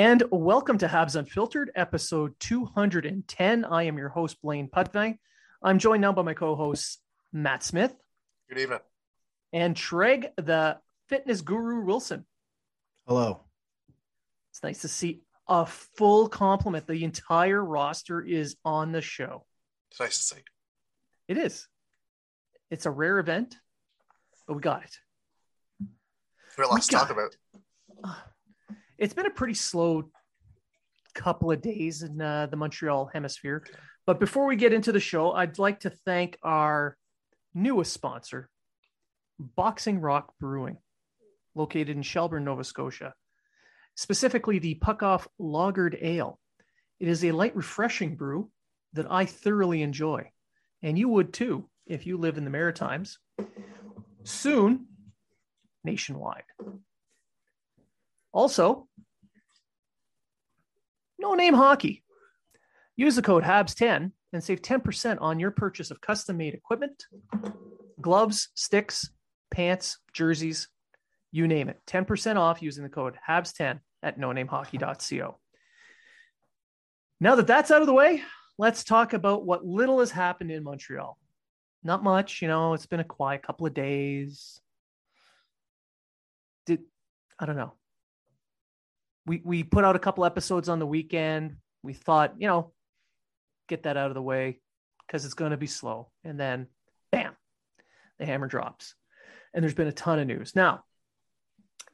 And welcome to Habs Unfiltered, episode 210. I am your host, Blaine Putvin. I'm joined now by my co-hosts, Matt Smith. Good evening. And Treg, the fitness guru, Wilson. Hello. It's nice to see a full complement. The entire roster is on the show. It's nice to see. It is. It's a rare event, but we got it. We got a lot to talk about. It's been a pretty slow couple of days in the Montreal hemisphere. But before we get into the show, I'd like to thank our newest sponsor, Boxing Rock Brewing, located in Shelburne, Nova Scotia, specifically the Puckoff Lagered Ale. It is a light, refreshing brew that I thoroughly enjoy. And you would too, if you live in the Maritimes. Soon, nationwide. Also, no-name hockey. Use the code HABS10 and save 10% on your purchase of custom-made equipment, gloves, sticks, pants, jerseys, you name it. 10% off using the code HABS10 at nonamehockey.co. Now that that's out of the way, let's talk about what little has happened in Montreal. Not much, you know, it's been a quiet couple of days. I don't know. We put out a couple episodes on the weekend. We thought, you know, get that out of the way because it's going to be slow. And then, bam, the hammer drops. And there's been a ton of news. Now,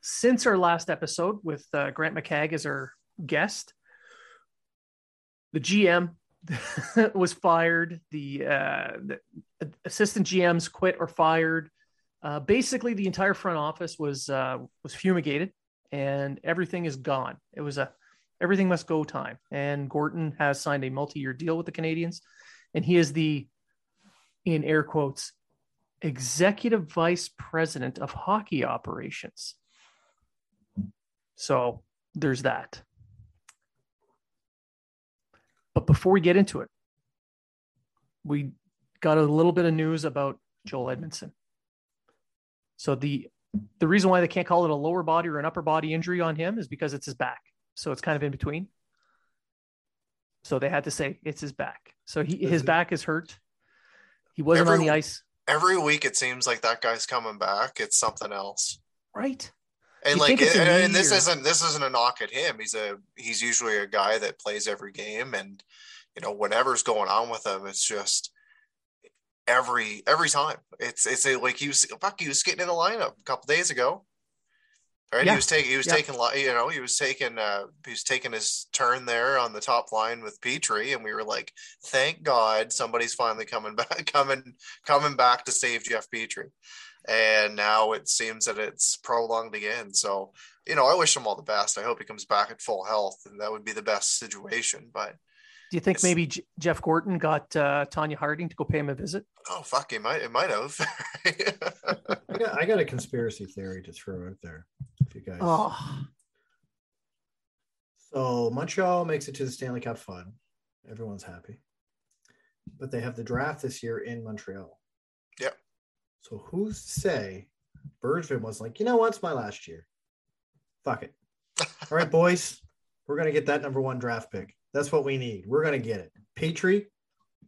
since our last episode with Grant McCagg as our guest, the GM was fired. The assistant GMs quit or fired. Basically, the entire front office was fumigated. And everything is gone. It was a everything must go time. And Gorton has signed a multi-year deal with the Canadiens. And he is the, in air quotes, executive vice president of hockey operations. So there's that. But before we get into it, we got a little bit of news about Joel Edmundson. So the reason why they can't call it a lower body or an upper body injury on him is because it's his back. So it's kind of in between. So they had to say it's his back. So his back is hurt. He wasn't on the ice. Every week it seems like that guy's coming back. It's something else. Right. And this isn't a knock at him. He's usually a guy that plays every game, and you know, whatever's going on with him, it's just every time it's like he was skating in the lineup a couple days ago, right? Yeah. He was taking his turn there on the top line with Petry, and we were like, thank God somebody's finally coming back to save Jeff Petry. And now it seems that it's prolonged again. So, you know, I wish him all the best. I hope he comes back at full health, and that would be the best situation. But do you think maybe Jeff Gorton got Tanya Harding to go pay him a visit? Oh, fuck, it might have. I got a conspiracy theory to throw out there, if you guys. Oh. So Montreal makes it to the Stanley Cup final. Everyone's happy. But they have the draft this year in Montreal. Yep. So who's to say Bergevin was like, you know what, it's my last year. Fuck it. All right, boys, we're going to get that number one draft pick. That's what we need. We're going to get it. Petry,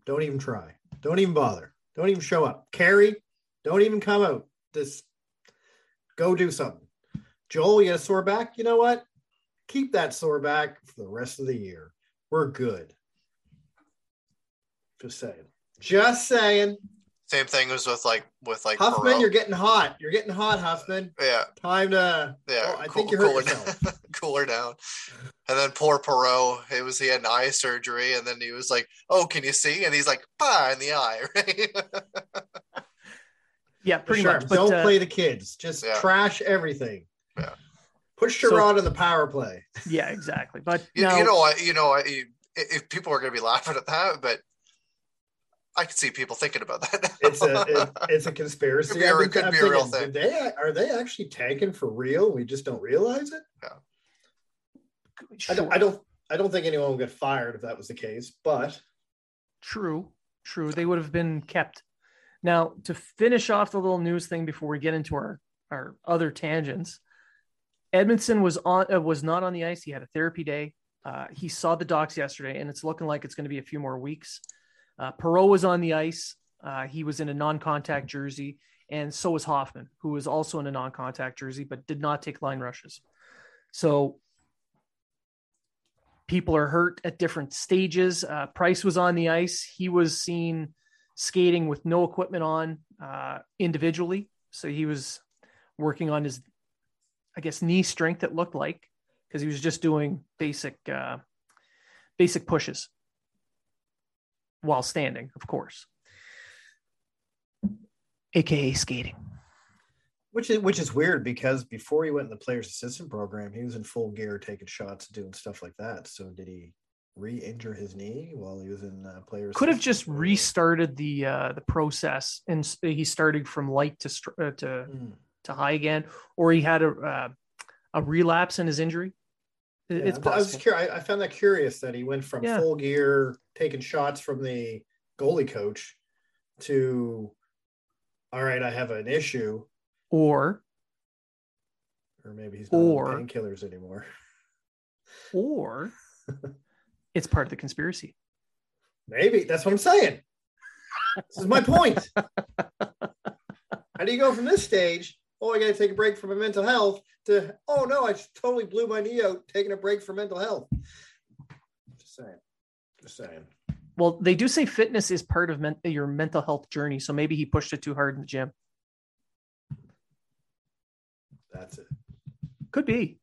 don't even try. Don't even bother. Don't even show up. Carey, don't even come out. Just go do something. Joel, you got a sore back? You know what? Keep that sore back for the rest of the year. We're good. Just saying. Just saying. Same thing was with Hoffman. Perreault. You're getting hot, Hoffman. Yeah. Time to. Yeah. Oh, I think you hurt yourself. Cooler down. And then poor Perreault. He had an eye surgery, and then he was like, "Oh, can you see?" And he's like, "Bah," in the eye. Right? Yeah, pretty sure. Much. But don't play the kids. Just trash everything. Yeah. Put Sherrod on the power play. Yeah, exactly. But if people are going to be laughing at that, but. I could see people thinking about that. It's a conspiracy. It could be a real thing. Are they actually tanking for real? We just don't realize it. Yeah. Sure. I don't think anyone would get fired if that was the case. But true, they would have been kept. Now to finish off the little news thing before we get into our other tangents, Edmundson was not on the ice. He had a therapy day. He saw the docs yesterday, and it's looking like it's going to be a few more weeks. Perreault was on the ice. He was in a non-contact jersey, and so was Hoffman, who was also in a non-contact jersey, but did not take line rushes. So people are hurt at different stages. Price was on the ice. He was seen skating with no equipment on individually. So he was working on his, I guess, knee strength, it looked like, because he was just doing basic pushes. While standing, of course, aka skating, which is weird, because before he went in the player's assistant program, he was in full gear, taking shots, doing stuff like that. So did he re-injure his knee while he was in players? Could have just restarted the process, and he started from light to high again, or he had a relapse in his injury. I found that curious that he went from full gear, taking shots from the goalie coach, to, all right, I have an issue, or maybe he's not on painkillers anymore, or it's part of the conspiracy. Maybe that's what I'm saying. This is my point. How do you go from this stage? Oh, I got to take a break from my mental health, to, oh no, I totally blew my knee out taking a break for mental health. Just saying. Well, they do say fitness is part of your mental health journey. So maybe he pushed it too hard in the gym. That's it. Could be.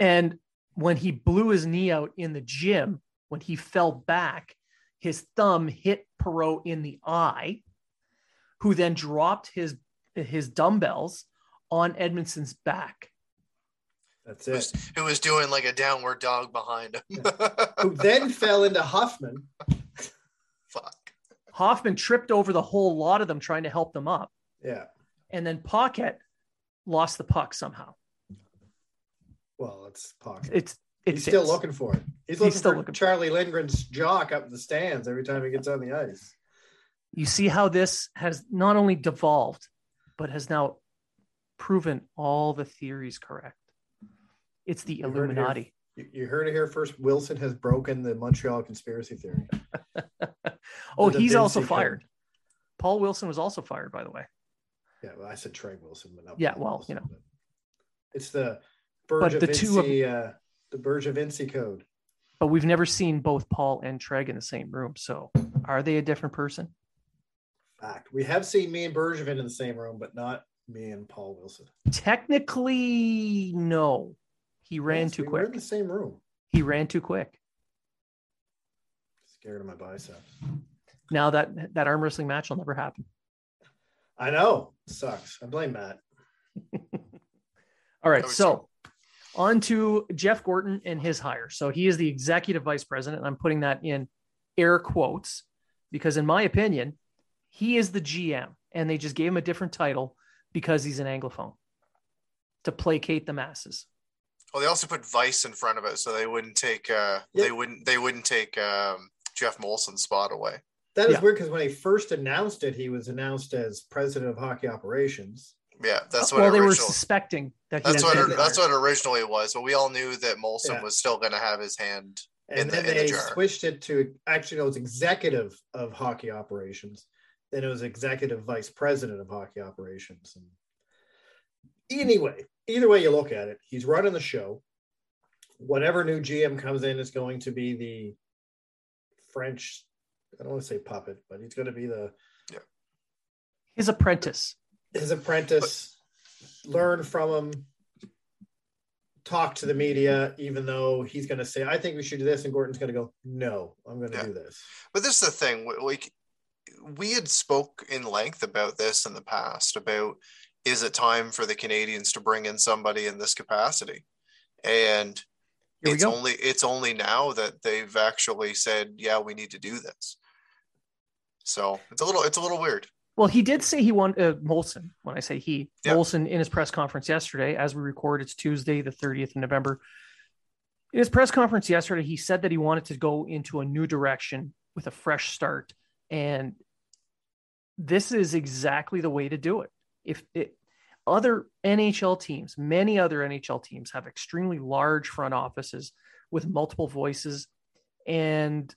And when he blew his knee out in the gym, when he fell back, his thumb hit Perreault in the eye, who then dropped his dumbbells on Edmondson's back. That's it. Who was doing like a downward dog behind him. Who then fell into Hoffman. Fuck. Hoffman tripped over the whole lot of them trying to help them up. Yeah. And then Pocket lost the puck somehow. Well, it's Pocket. He's still looking for it. He's looking for Charlie Lindgren's jock up in the stands every time he gets on the ice. You see how this has not only devolved, but has now proven all the theories correct. It's the Illuminati. You heard it here first. Wilson has broken the Montreal conspiracy theory. He's also fired. Paul Wilson was also fired, by the way. Yeah, well, I said Trey Wilson, but not Paul Wilson, you know. It's the Bergevin code. But we've never seen both Paul and Treg in the same room. So are they a different person? Fact. We have seen me and Bergevin in the same room, but not me and Paul Wilson. Technically, no. He ran too quick. We're in the same room. He ran too quick. Scared of my biceps. Now that arm wrestling match will never happen. I know. Sucks. I blame Matt. All right. So on to Jeff Gorton and his hire. So he is the executive vice president, and I'm putting that in air quotes because, in my opinion, he is the GM, and they just gave him a different title because he's an Anglophone to placate the masses. Well, they also put vice in front of it, so they wouldn't take Jeff Molson's spot away. That is weird because when he first announced it, he was announced as president of hockey operations. Yeah, that's what. Well, they were suspecting that. That's what originally it was, but we all knew that Molson was still going to have his hand in the jar. They switched it to it was executive of hockey operations. Then it was executive vice president of hockey operations. And anyway, either way you look at it, he's running the show. Whatever new GM comes in is going to be the French. I don't want to say puppet, but he's going to be the his apprentice. Learn from him, talk to the media, even though he's going to say, I think we should do this. And Gordon's going to go, no, I'm going to do this. But this is the thing, like we had spoke in length about this in the past, about is it time for the Canadians to bring in somebody in this capacity? And it's only now that they've actually said, yeah, we need to do this. So it's a little weird. Well, he did say he won Molson. When I say he, Molson in his press conference yesterday, as we record, it's Tuesday, the 30th of November. In his press conference yesterday, he said that he wanted to go into a new direction with a fresh start. And this is exactly the way to do it. Other NHL teams, many other NHL teams have extremely large front offices with multiple voices, and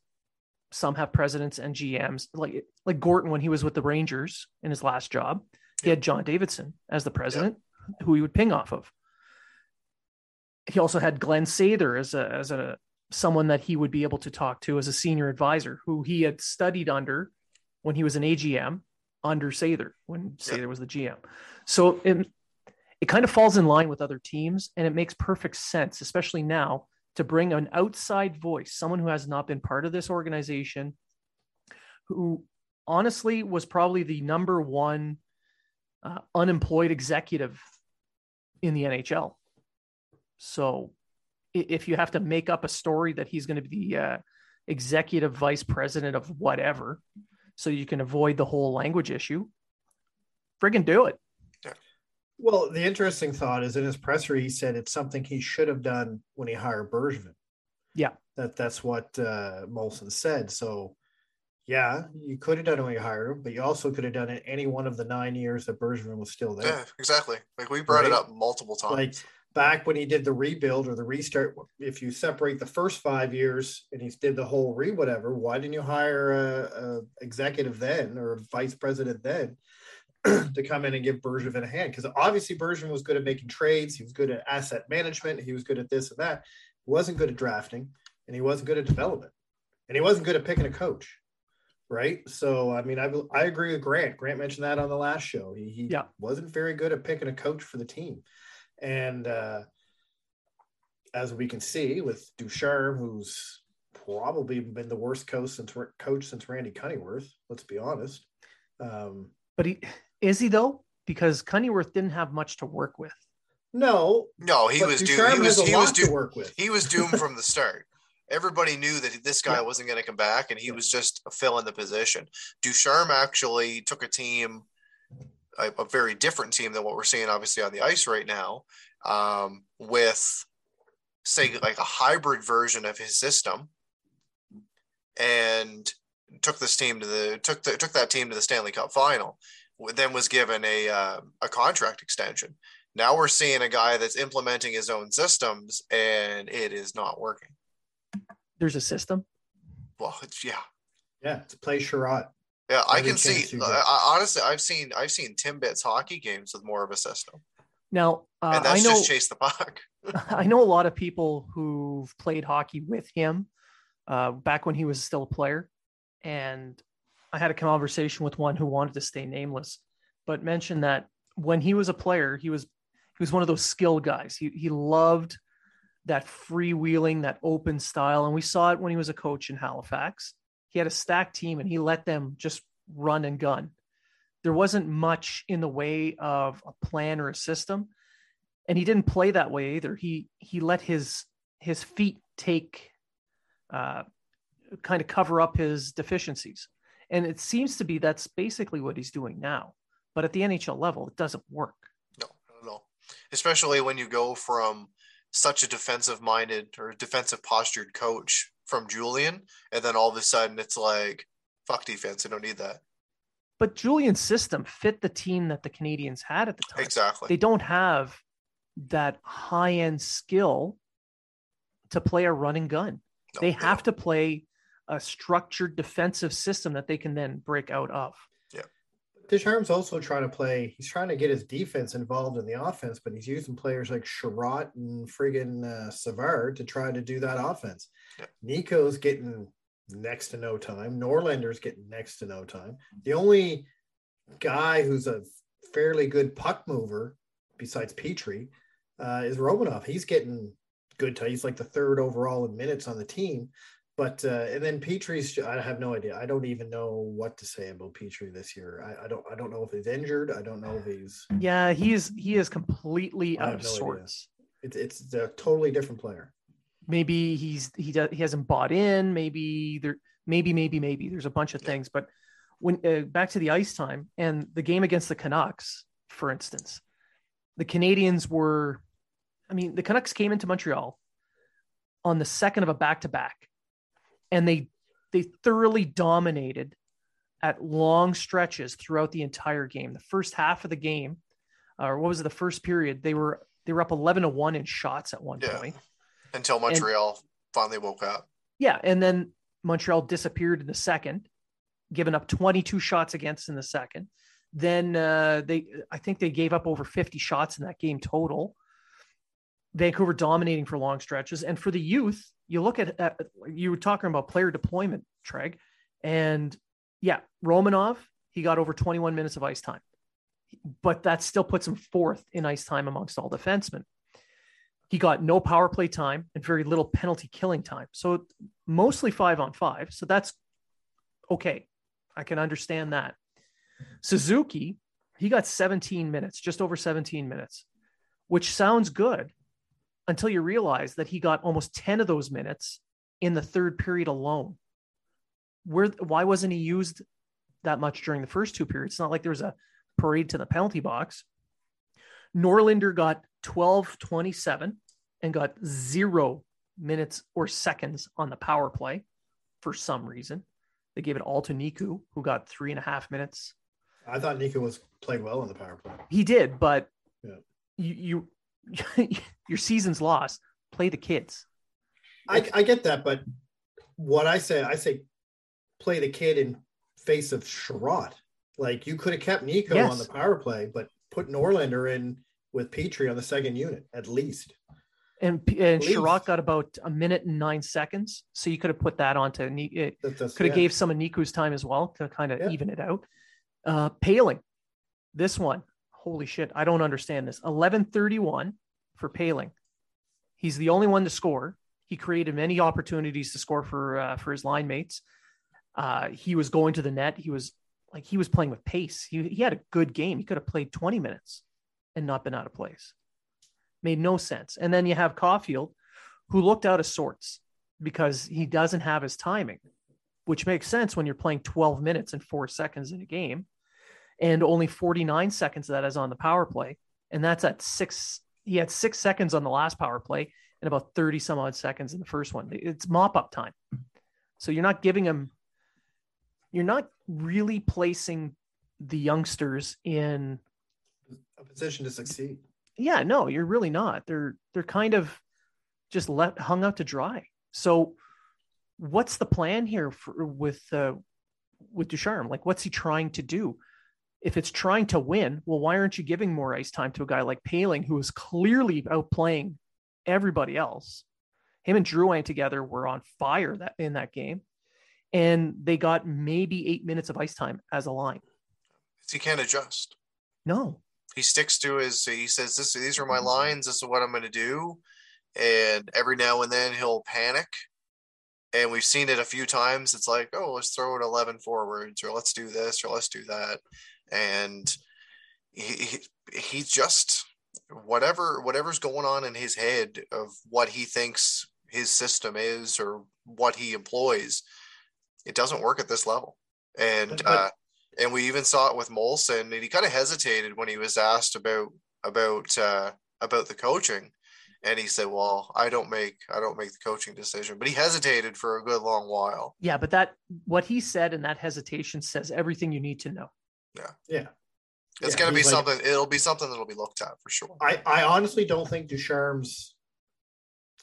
some have presidents and GMs like Gorton. When he was with the Rangers in his last job, he had John Davidson as the president who he would ping off of. He also had Glenn Sather as someone that he would be able to talk to as a senior advisor who he had studied under when he was an AGM under Sather, when Sather was the GM. So it kind of falls in line with other teams, and it makes perfect sense, especially now, to bring an outside voice, someone who has not been part of this organization, who honestly was probably the number one unemployed executive in the NHL. So if you have to make up a story that he's going to be the executive vice president of whatever, so you can avoid the whole language issue, friggin' do it. Well, the interesting thought is in his presser, he said it's something he should have done when he hired Bergevin. Yeah. That's what Molson said. So, yeah, you could have done it when you hired him, but you also could have done it any one of the 9 years that Bergevin was still there. Yeah, exactly. Like we brought it up multiple times. Like back when he did the rebuild or the restart, if you separate the first 5 years and he did the whole whatever, why didn't you hire a executive then or a vice president then to come in and give Bergevin a hand? Because obviously Bergevin was good at making trades. He was good at asset management. He was good at this and that. He wasn't good at drafting, and he wasn't good at development, and he wasn't good at picking a coach. Right. So, I mean, I agree with Grant. Grant mentioned that on the last show. He wasn't very good at picking a coach for the team. And as we can see with Ducharme, who's probably been the worst coach since Randy Cunningworth, let's be honest. But is he though? Because Cunningworth didn't have much to work with. No, he was doomed from the start. Everybody knew that this guy wasn't going to come back, and he was just filling the position. Ducharme actually took a team, a very different team than what we're seeing, obviously, on the ice right now, with, say, like a hybrid version of his system, and took that team to the Stanley Cup final. Then was given a contract extension. Now we're seeing a guy that's implementing his own systems, and it is not working. There's a system. Well, yeah. To play Sherrod. Yeah, I can see. Honestly, I've seen Timbit's hockey games with more of a system. Now, and that's just chase the puck. I know a lot of people who've played hockey with him back when he was still a player, and I had a conversation with one who wanted to stay nameless, but mentioned that when he was a player, he was one of those skill guys. He loved that freewheeling, that open style. And we saw it when he was a coach in Halifax. He had a stacked team and he let them just run and gun. There wasn't much in the way of a plan or a system. And he didn't play that way either. He let his feet take, kind of cover up his deficiencies. And it seems to be that's basically what he's doing now. But at the NHL level, it doesn't work. No, not at all. Especially when you go from such a defensive-minded or defensive-postured coach from Julian, and then all of a sudden it's like, fuck defense, I don't need that. But Julian's system fit the team that the Canadiens had at the time. Exactly. They don't have that high-end skill to play a run and gun. No, they have to play a structured defensive system that they can then break out of. Yeah. Ducharme's also trying to play. He's trying to get his defense involved in the offense, but he's using players like Sherrod and friggin' Savard to try to do that offense. Yeah. Nico's getting next to no time. Norlander's getting next to no time. The only guy who's a fairly good puck mover besides Petry is Romanov. He's getting good time. He's like the third overall in minutes on the team. But and then Petry's, I have no idea. I don't even know what to say about Petry this year. I don't know if he's injured. I don't know if he's. Yeah, he is completely out of sorts. It's a totally different player. Maybe he hasn't bought in. Maybe there's a bunch of things. But when back to the ice time and the game against the Canucks, for instance, the Canadiens were. I mean, the Canucks came into Montreal on the second of a back-to-back, and they thoroughly dominated at long stretches throughout the entire game. The first half of the game, or what was it, the first period, they were up 11-1 in shots at one point. Until Montreal finally woke up. Yeah, and then Montreal disappeared in the second, giving up 22 shots against in the second. Then I think they gave up over 50 shots in that game total. Vancouver dominating for long stretches. And for the youth, you look at you were talking about player deployment, Treg. And yeah, Romanov, he got over 21 minutes of ice time, but that still puts him fourth in ice time amongst all defensemen. He got no power play time and very little penalty killing time. So mostly 5-on-5. So that's okay. I can understand that. Suzuki, he got 17 minutes, just over 17 minutes, which sounds good, until you realize that he got almost 10 of those minutes in the third period alone. Why wasn't he used that much during the first two periods? It's not like there was a parade to the penalty box. Norlander got 12:27 and got 0 minutes or seconds on the power play for some reason. They gave it all to Niku, who got 3.5 minutes. I thought Niku was playing well on the power play. He did, but your season's lost. Play the kids. I get that, but what I say play the kid in face of Sherrod. Like, you could have kept Niku on the power play, but put Norlander in with Petry on the second unit at least. And Sherrod got about 1 minute and 9 seconds, so you could have put that onto Niku. Could have gave some of Niku's time as well to kind of even it out. Paling, this one. Holy shit, I don't understand this. 11:31 for Paling. He's the only one to score. He created many opportunities to score for his line mates. He was going to the net. He was playing with pace. He had a good game. He could have played 20 minutes and not been out of place. Made no sense. And then you have Caufield, who looked out of sorts because he doesn't have his timing, which makes sense when you're playing 12 minutes and 4 seconds in a game. And only 49 seconds of that is on the power play. And that's at 6. He had 6 seconds on the last power play and about 30 some odd seconds in the first one. It's mop up time. So you're not really placing the youngsters in a position to succeed. Yeah, no, you're really not. They're kind of just hung out to dry. So what's the plan here with Ducharme? Like, what's he trying to do? If it's trying to win, well, why aren't you giving more ice time to a guy like Paling, who is clearly outplaying everybody else? Him and Drouin together were on fire in that game, and they got maybe 8 minutes of ice time as a line. He can't adjust. No. He sticks to he says, these are my lines, this is what I'm going to do, and every now and then he'll panic. And we've seen it a few times. It's like, oh, let's throw it 11 forwards, or let's do this, or let's do that. And he just whatever's going on in his head of what he thinks his system is or what he employs, it doesn't work at this level. And we even saw it with Molson, and he kind of hesitated when he was asked about the coaching. And he said, well, I don't make the coaching decision, but he hesitated for a good long while. Yeah. But what he said and that hesitation says everything you need to know. Yeah. It's going to be something. It'll be something that'll be looked at for sure. I honestly don't think Ducharme's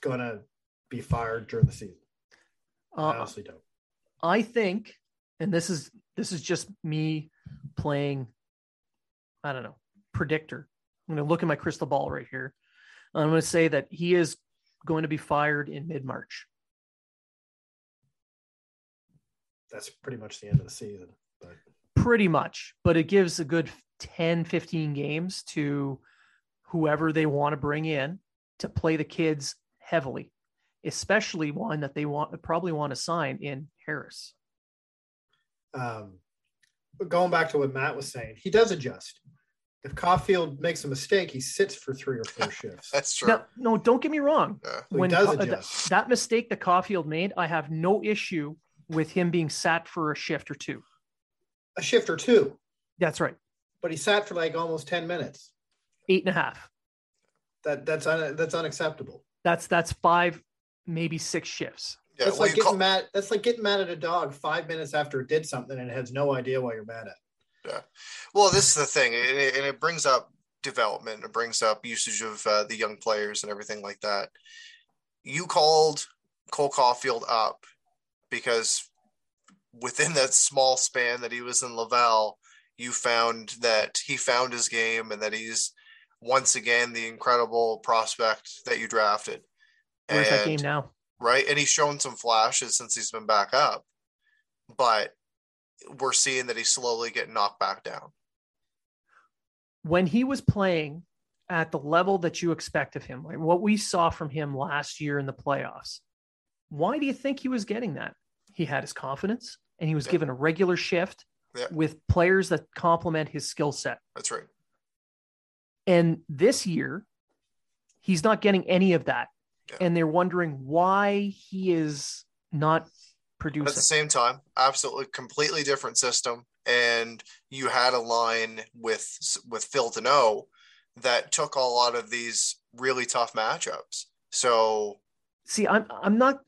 going to be fired during the season. I honestly don't. I think, and this is just me playing, I don't know, predictor. I'm going to look at my crystal ball right here. I'm going to say that he is going to be fired in mid-March. That's pretty much the end of the season. But... pretty much, but it gives a good 10, 15 games to whoever they want to bring in to play the kids heavily, especially one that they probably want to sign in Harris. But going back to what Matt was saying, he does adjust. If Caufield makes a mistake, he sits for 3 or 4 shifts. That's true. Now, no, don't get me wrong. Yeah. When that mistake that Caufield made, I have no issue with him being sat for a shift or two. A shift or two. That's right. But he sat for like almost 10 minutes. 8.5. That's unacceptable. That's 5, maybe 6 shifts. Yeah, that's like getting mad. That's like getting mad at a dog 5 minutes after it did something and it has no idea why you're mad at. Yeah. Well, this is the thing, and it brings up development. It brings up usage of the young players and everything like that. You called Cole Caufield up because within that small span that he was in Laval, you found that he found his game and that he's once again the incredible prospect that you drafted. Where's that game now? Right, and he's shown some flashes since he's been back up, but we're seeing that he's slowly getting knocked back down. When he was playing at the level that you expect of him, like what we saw from him last year in the playoffs, why do you think he was getting that? He had his confidence and he was given a regular shift with players that complement his skill set. That's right. And this year, he's not getting any of that. Yeah. And they're wondering why he is not producing. But at the same time, absolutely completely different system. And you had a line with Phil Deneau that took a lot of these really tough matchups. So see, I'm not,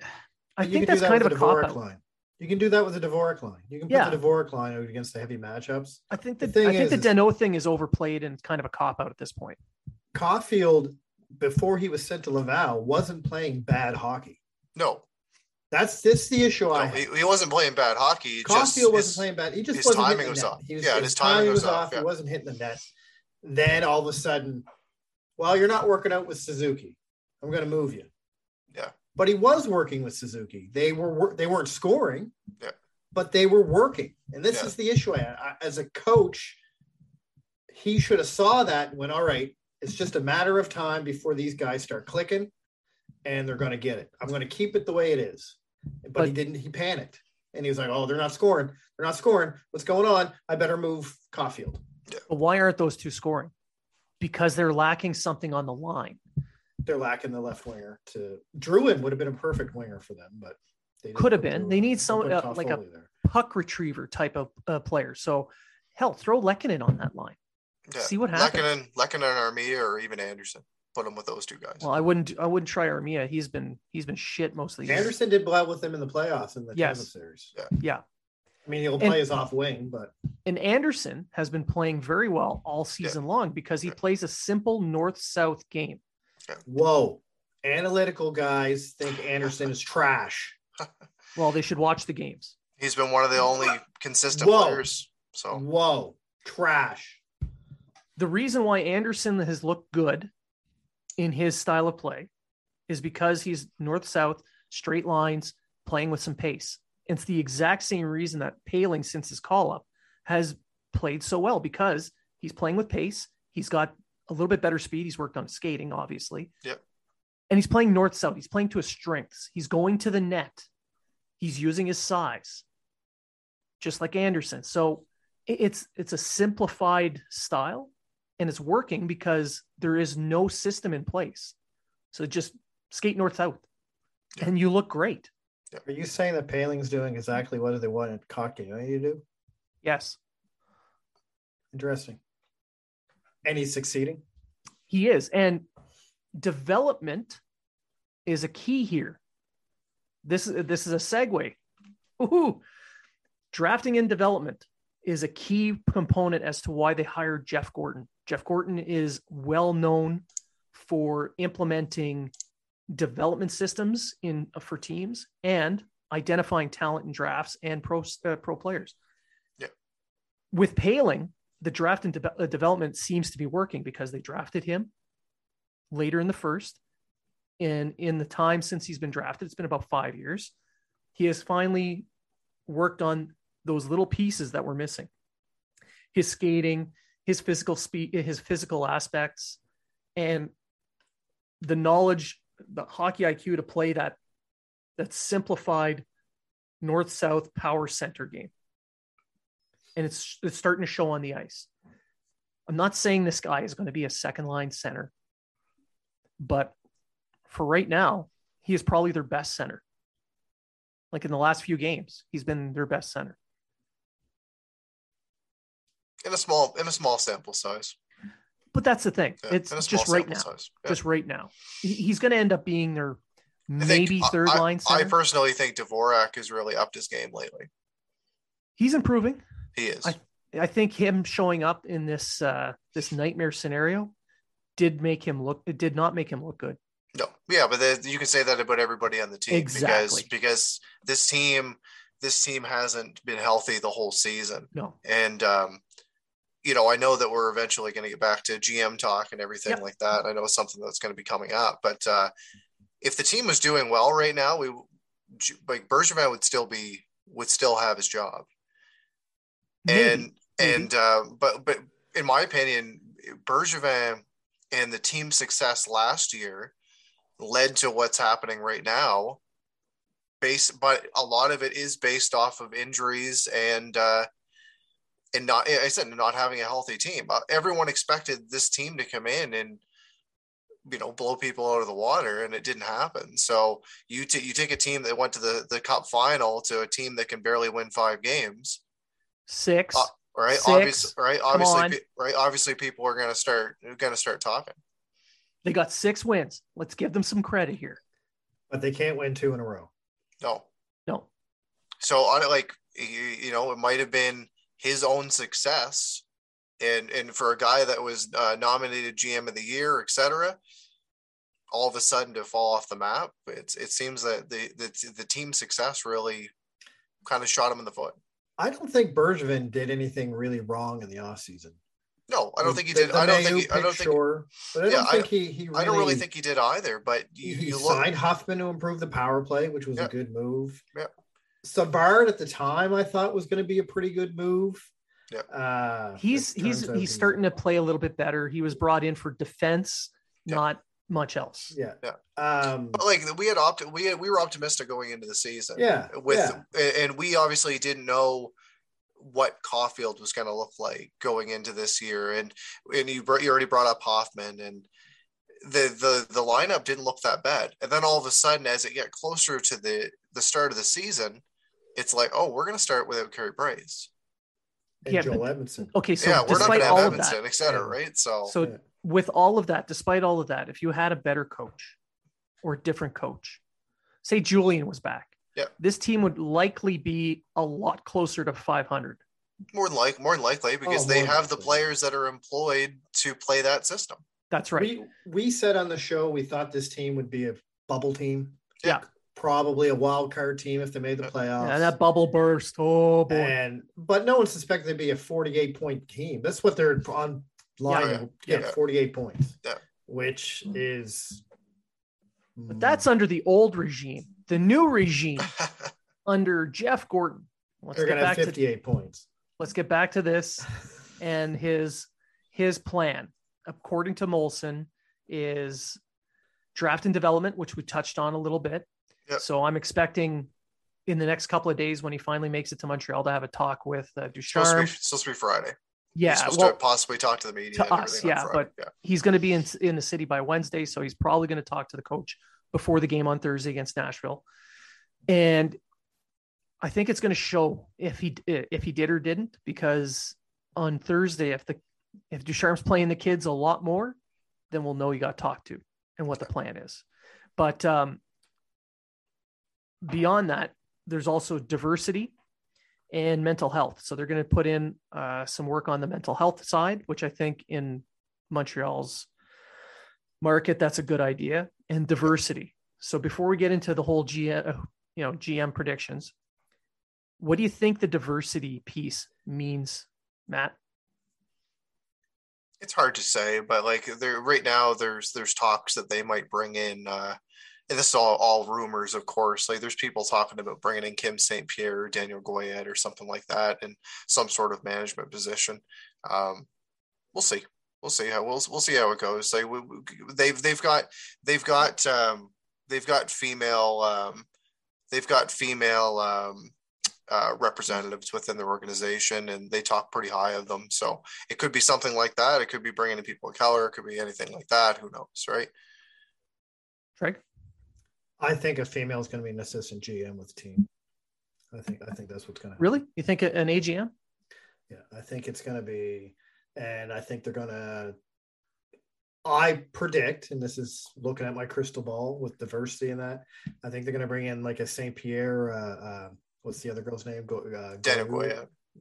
I think that's kind of a cop-out line. You can do that with the Dvorak line. You can put the Dvorak line against the heavy matchups. I think the Deneau thing is overplayed and kind of a cop-out at this point. Caufield, before he was sent to Laval, wasn't playing bad hockey. No. That's the issue. No, he wasn't playing bad hockey. Caufield wasn't playing bad. He just wasn't hitting the net. Off. His timing was off. Yeah. He wasn't hitting the net. Then all of a sudden, well, you're not working out with Suzuki. I'm going to move you. Yeah. But he was working with Suzuki. They weren't scoring, but they were working. And this is the issue. As a coach, he should have saw that and went, all right, it's just a matter of time before these guys start clicking and they're going to get it. I'm going to keep it the way it is. But he didn't. He panicked, and he was like, "Oh, they're not scoring. They're not scoring. What's going on? I better move Caufield." But why aren't those two scoring? Because they're lacking something on the line. They're lacking the left winger. To Drouin would have been a perfect winger for them, but they could have been. They need someone like a puck retriever type of player. So, hell, throw Lekkanen on that line. Yeah. See what happens. Lekkanen, Armia, or even Anderson. Put him with those two guys. Well, I wouldn't try Armia. He's been shit most of the year. Anderson did well with them in the playoffs in the series. Yeah. I mean, he'll play his off wing, but Anderson has been playing very well all season long because he plays a simple north-south game. Yeah. Whoa. Analytical guys think Anderson is trash. Well, they should watch the games. He's been one of the only consistent players. So trash. The reason why Anderson has looked good in his style of play is because he's north-south, straight lines, playing with some pace. It's the exact same reason that Paling, since his call-up, has played so well, because he's playing with pace. He's got a little bit better speed. He's worked on skating, obviously. Yep. And he's playing north-south. He's playing to his strengths. He's going to the net. He's using his size, just like Anderson. So it's a simplified style. And it's working because there is no system in place. So just skate north-south and you look great. Are you saying that Paling's doing exactly what they wanted Caufield to do? Yes. Interesting. And he's succeeding? He is. And development is a key here. This is a segue. Drafting and development. is a key component as to why they hired Jeff Gorton. Jeff Gorton is well known for implementing development systems in for teams and identifying talent in drafts and pro players. Yeah. With Paling, the draft and development seems to be working because they drafted him later in the first. And in the time since he's been drafted, it's been about 5 years. He has finally worked on those little pieces that were missing. His skating, his physical speed, his physical aspects, and the knowledge, the hockey IQ to play that simplified north-south power center game. And it's starting to show on the ice. I'm not saying this guy is going to be a second-line center, but for right now, he is probably their best center. Like in the last few games, he's been their best center. In a small sample size. But that's the thing. Yeah, it's just right now. Yeah. Just right now. He's going to end up being their third line center. I personally think Dvorak has really upped his game lately. He's improving. He is. I think him showing up in this nightmare scenario did not make him look good. No. Yeah, but you can say that about everybody on the team. Exactly. Because this team hasn't been healthy the whole season. No. And I know that we're eventually going to get back to GM talk and everything like that. I know it's something that's going to be coming up, but if the team was doing well right now, Bergevin would still have his job. But in my opinion, Bergevin and the team's success last year led to what's happening right now. But a lot of it is based off of injuries and not having a healthy team. Everyone expected this team to come in and, blow people out of the water, and it didn't happen. So you take a team that went to the cup final to a team that can barely win 5 games. Six. Right. Six. Obviously people are going to start talking. They got 6 wins. Let's give them some credit here. But they can't win 2 in a row. No. So it might've been his own success. And for a guy that was nominated GM of the year, et cetera, all of a sudden to fall off the map, it seems that the team's success really kind of shot him in the foot. I don't think Bergevin did anything really wrong in the offseason. No, I don't think he did. I don't really think he did either. But you signed Hoffman to improve the power play, which was a good move. Yeah. Savard at the time I thought was going to be a pretty good move. Yeah. He's starting to play a little bit better. He was brought in for defense, not much else. Yeah. Yeah. But we had we were optimistic going into the season. Yeah. And we obviously didn't know what Caufield was going to look like going into this year. And you already brought up Hoffman, and the lineup didn't look that bad. And then all of a sudden, as it got closer to the start of the season, it's like, oh, we're going to start without Carey Price. And Joel Edmundson. Okay, so we're not going to have Edmundson, et cetera, right? So with all of that, despite all of that, if you had a better coach or a different coach, say Julian was back, this team would likely be a lot closer to 500. More than likely, because they have the players that are employed to play that system. That's right. We said on the show we thought this team would be a bubble team. Yeah. Probably a wild card team if they made the playoffs. Yeah, that bubble burst. Oh boy! But no one suspected they'd be a 48-point team. That's what they're on line. Yeah. Yeah, 48 points, which is. But that's under the old regime. The new regime under Jeff Gorton. They're going to have 58 points. Let's get back to this, and his plan, according to Molson, is draft and development, which we touched on a little bit. Yep. So I'm expecting in the next couple of days when he finally makes it to Montreal to have a talk with Ducharme. Supposed to be Friday. Yeah. He's supposed to possibly talk to the media. To us, but he's going to be in the city by Wednesday. So he's probably going to talk to the coach before the game on Thursday against Nashville. And I think it's going to show if he did or didn't, because on Thursday, if Ducharme's playing the kids a lot more, then we'll know he got talked to and what the plan is. But, beyond that, there's also diversity and mental health. So they're going to put in some work on the mental health side, which I think in Montreal's market, that's a good idea, and diversity. So before we get into the whole GM predictions, what do you think the diversity piece means, Matt? It's hard to say, but like there right now, there's talks that they might bring in, and this is all rumors, of course. Like there's people talking about bringing in Kim St. Pierre, Daniel Goyette, or something like that, in some sort of management position. We'll see. We'll see how it goes. They've got female representatives within their organization, and they talk pretty high of them. So it could be something like that. It could be bringing in people of color. It could be anything like that. Who knows, right? Craig, I think a female is going to be an assistant GM with the team. I think that's what's going to happen. Really? You think an AGM? Yeah, I think it's going to be. And I think they're going to, I predict, and this is looking at my crystal ball with diversity in that, I think they're going to bring in like a St. Pierre, what's the other girl's name? Dana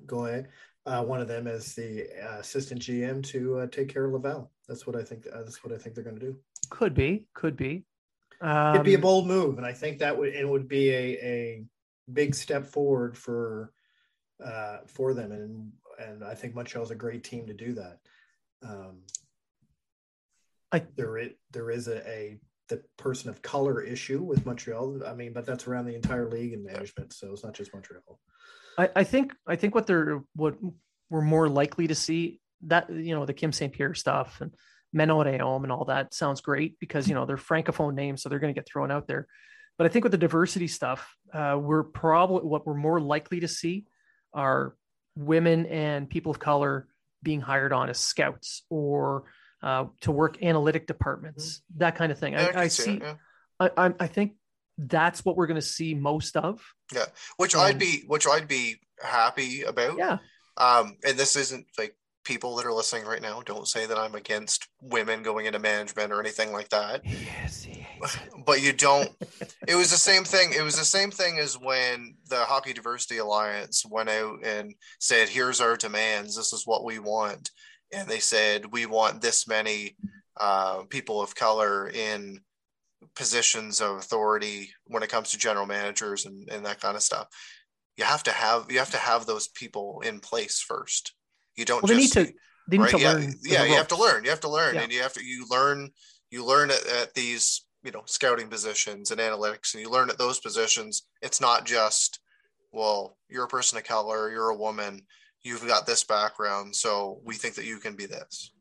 Goya. One of them is the assistant GM to take care of Laval. That's what I think. That's what I think they're going to do. Could be. It'd be a bold move. And I think that would be a big step forward for them. And I think Montreal's a great team to do that. There is the person of color issue with Montreal. I mean, but that's around the entire league and management, so it's not just Montreal. I think what we're more likely to see, that the Kim St. Pierre stuff and Menot and all that sounds great because they're francophone names, so they're going to get thrown out there. But I think with the diversity stuff, what we're more likely to see are women and people of color being hired on as scouts or to work analytic departments, mm-hmm. that kind of thing. I think that's what we're going to see most of. Yeah. Which I'd be happy about. Yeah. And this isn't like people that are listening right now. Don't say that I'm against women going into management or anything like that. Yes. But you don't, it was the same thing. It was the same thing as when the Hockey Diversity Alliance went out and said, here's our demands. This is what we want. And they said, we want this many people of color in positions of authority when it comes to general managers and that kind of stuff. You have to have those people in place first. You don't learn. Yeah. You have to learn. Yeah. And you learn at these, scouting positions and analytics, and you learn at those positions. It's not just, well, you're a person of color, you're a woman, you've got this background, so we think that you can be this.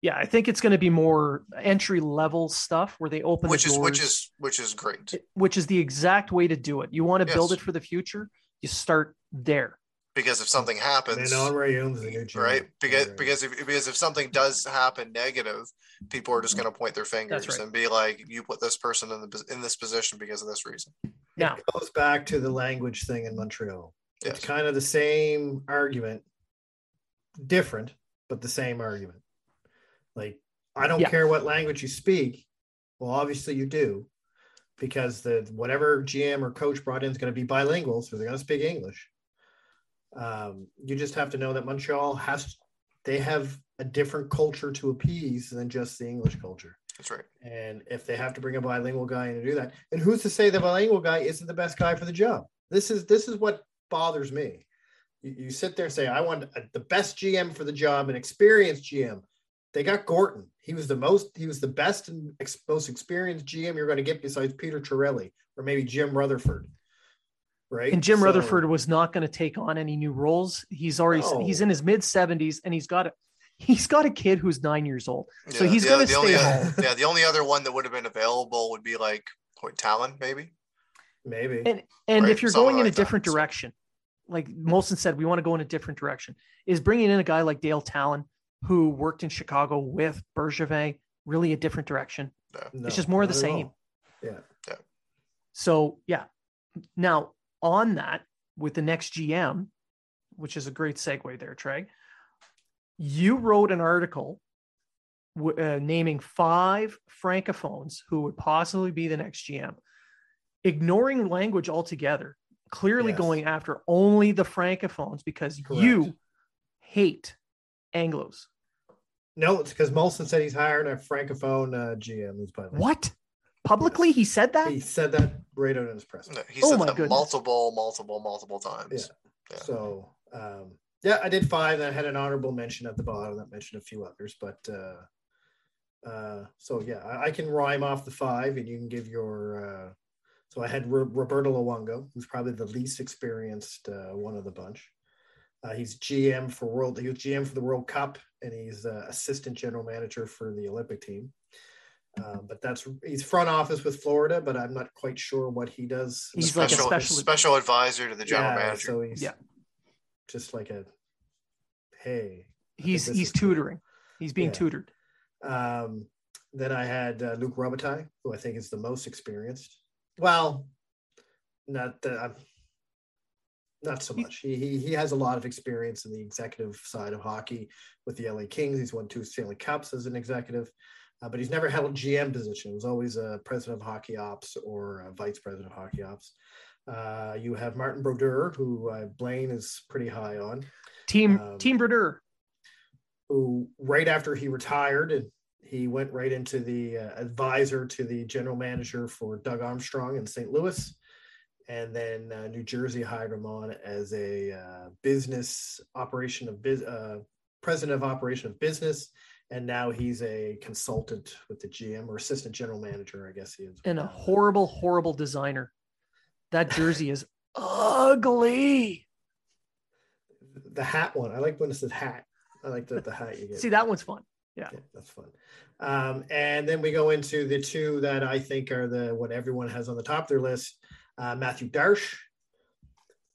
Yeah, I think it's going to be more entry level stuff where they open the doors, which is great. Which is the exact way to do it. You want to build it for the future. You start there. Because if something happens, right? Because if something does happen negative, people are just going to point their fingers and be like, "You put this person in this position because of this reason." Yeah, it goes back to the language thing in Montreal. Yes. It's kind of the same argument, different, but the same argument. Like, I don't care what language you speak. Well, obviously you do, because whatever GM or coach brought in is going to be bilingual, so they're going to speak English. You just have to know that Montreal they have a different culture to appease than just the English culture. That's right. And if they have to bring a bilingual guy in to do that, and who's to say the bilingual guy isn't the best guy for the job? This is what bothers me. You sit there and say, I want the best GM for the job, an experienced GM. They got Gorton. He was the best and most experienced GM you're going to get besides Peter Chiarelli or maybe Jim Rutherford. Right. And Jim Rutherford was not going to take on any new roles. He's in his mid-70s and he's got a kid who's 9 years old. So yeah, he's going to stay home. Yeah, the only other one that would have been available would be like Talon, maybe. Maybe. And right? If you're going in a different direction, like Molson said, we want to go in a different direction, is bringing in a guy like Dale Talon, who worked in Chicago with Bergevin, really a different direction. No, it's just more of the same. Yeah. So, yeah. Now, on that, with the next GM, which is a great segue there, Trey, you wrote an article naming 5 Francophones who would possibly be the next GM. Ignoring language altogether, clearly going after only the Francophones because you hate Anglos. No, it's because Molson said he's hiring a Francophone GM who's playing. What? Publicly, he said that? He said that right out in his press. No, he said that multiple times. Yeah. So, I did 5. I had an honorable mention at the bottom that mentioned a few others. But, I can rhyme off the 5 and you can give your... So I had Roberto Luongo, who's probably the least experienced one of the bunch. He was GM for the World Cup, and he's assistant general manager for the Olympic team. He's front office with Florida, but I'm not quite sure what he does. He's special advisor to the general manager. So he's just like he's tutoring. He's being tutored. Then I had Luc Robitaille, who I think is the most experienced. Well, not so much. He has a lot of experience in the executive side of hockey with the LA Kings. He's won 2 Stanley Cups as an executive, but he's never held a GM position. It was always a president of hockey ops or a vice president of hockey ops. You have Martin Brodeur, who Blaine is pretty high on. Team Brodeur. Who right after he retired and he went right into the advisor to the general manager for Doug Armstrong in St. Louis. And then New Jersey hired him on as a president of operation of business. And now he's a consultant with the GM or assistant general manager, I guess he is. And a horrible, horrible designer. That jersey is ugly. The hat one. I like when it says hat. I like the hat you get. See, that one's fun. Yeah, that's fun. And then we go into the 2 that I think are what everyone has on the top of their list. Matthew Darche,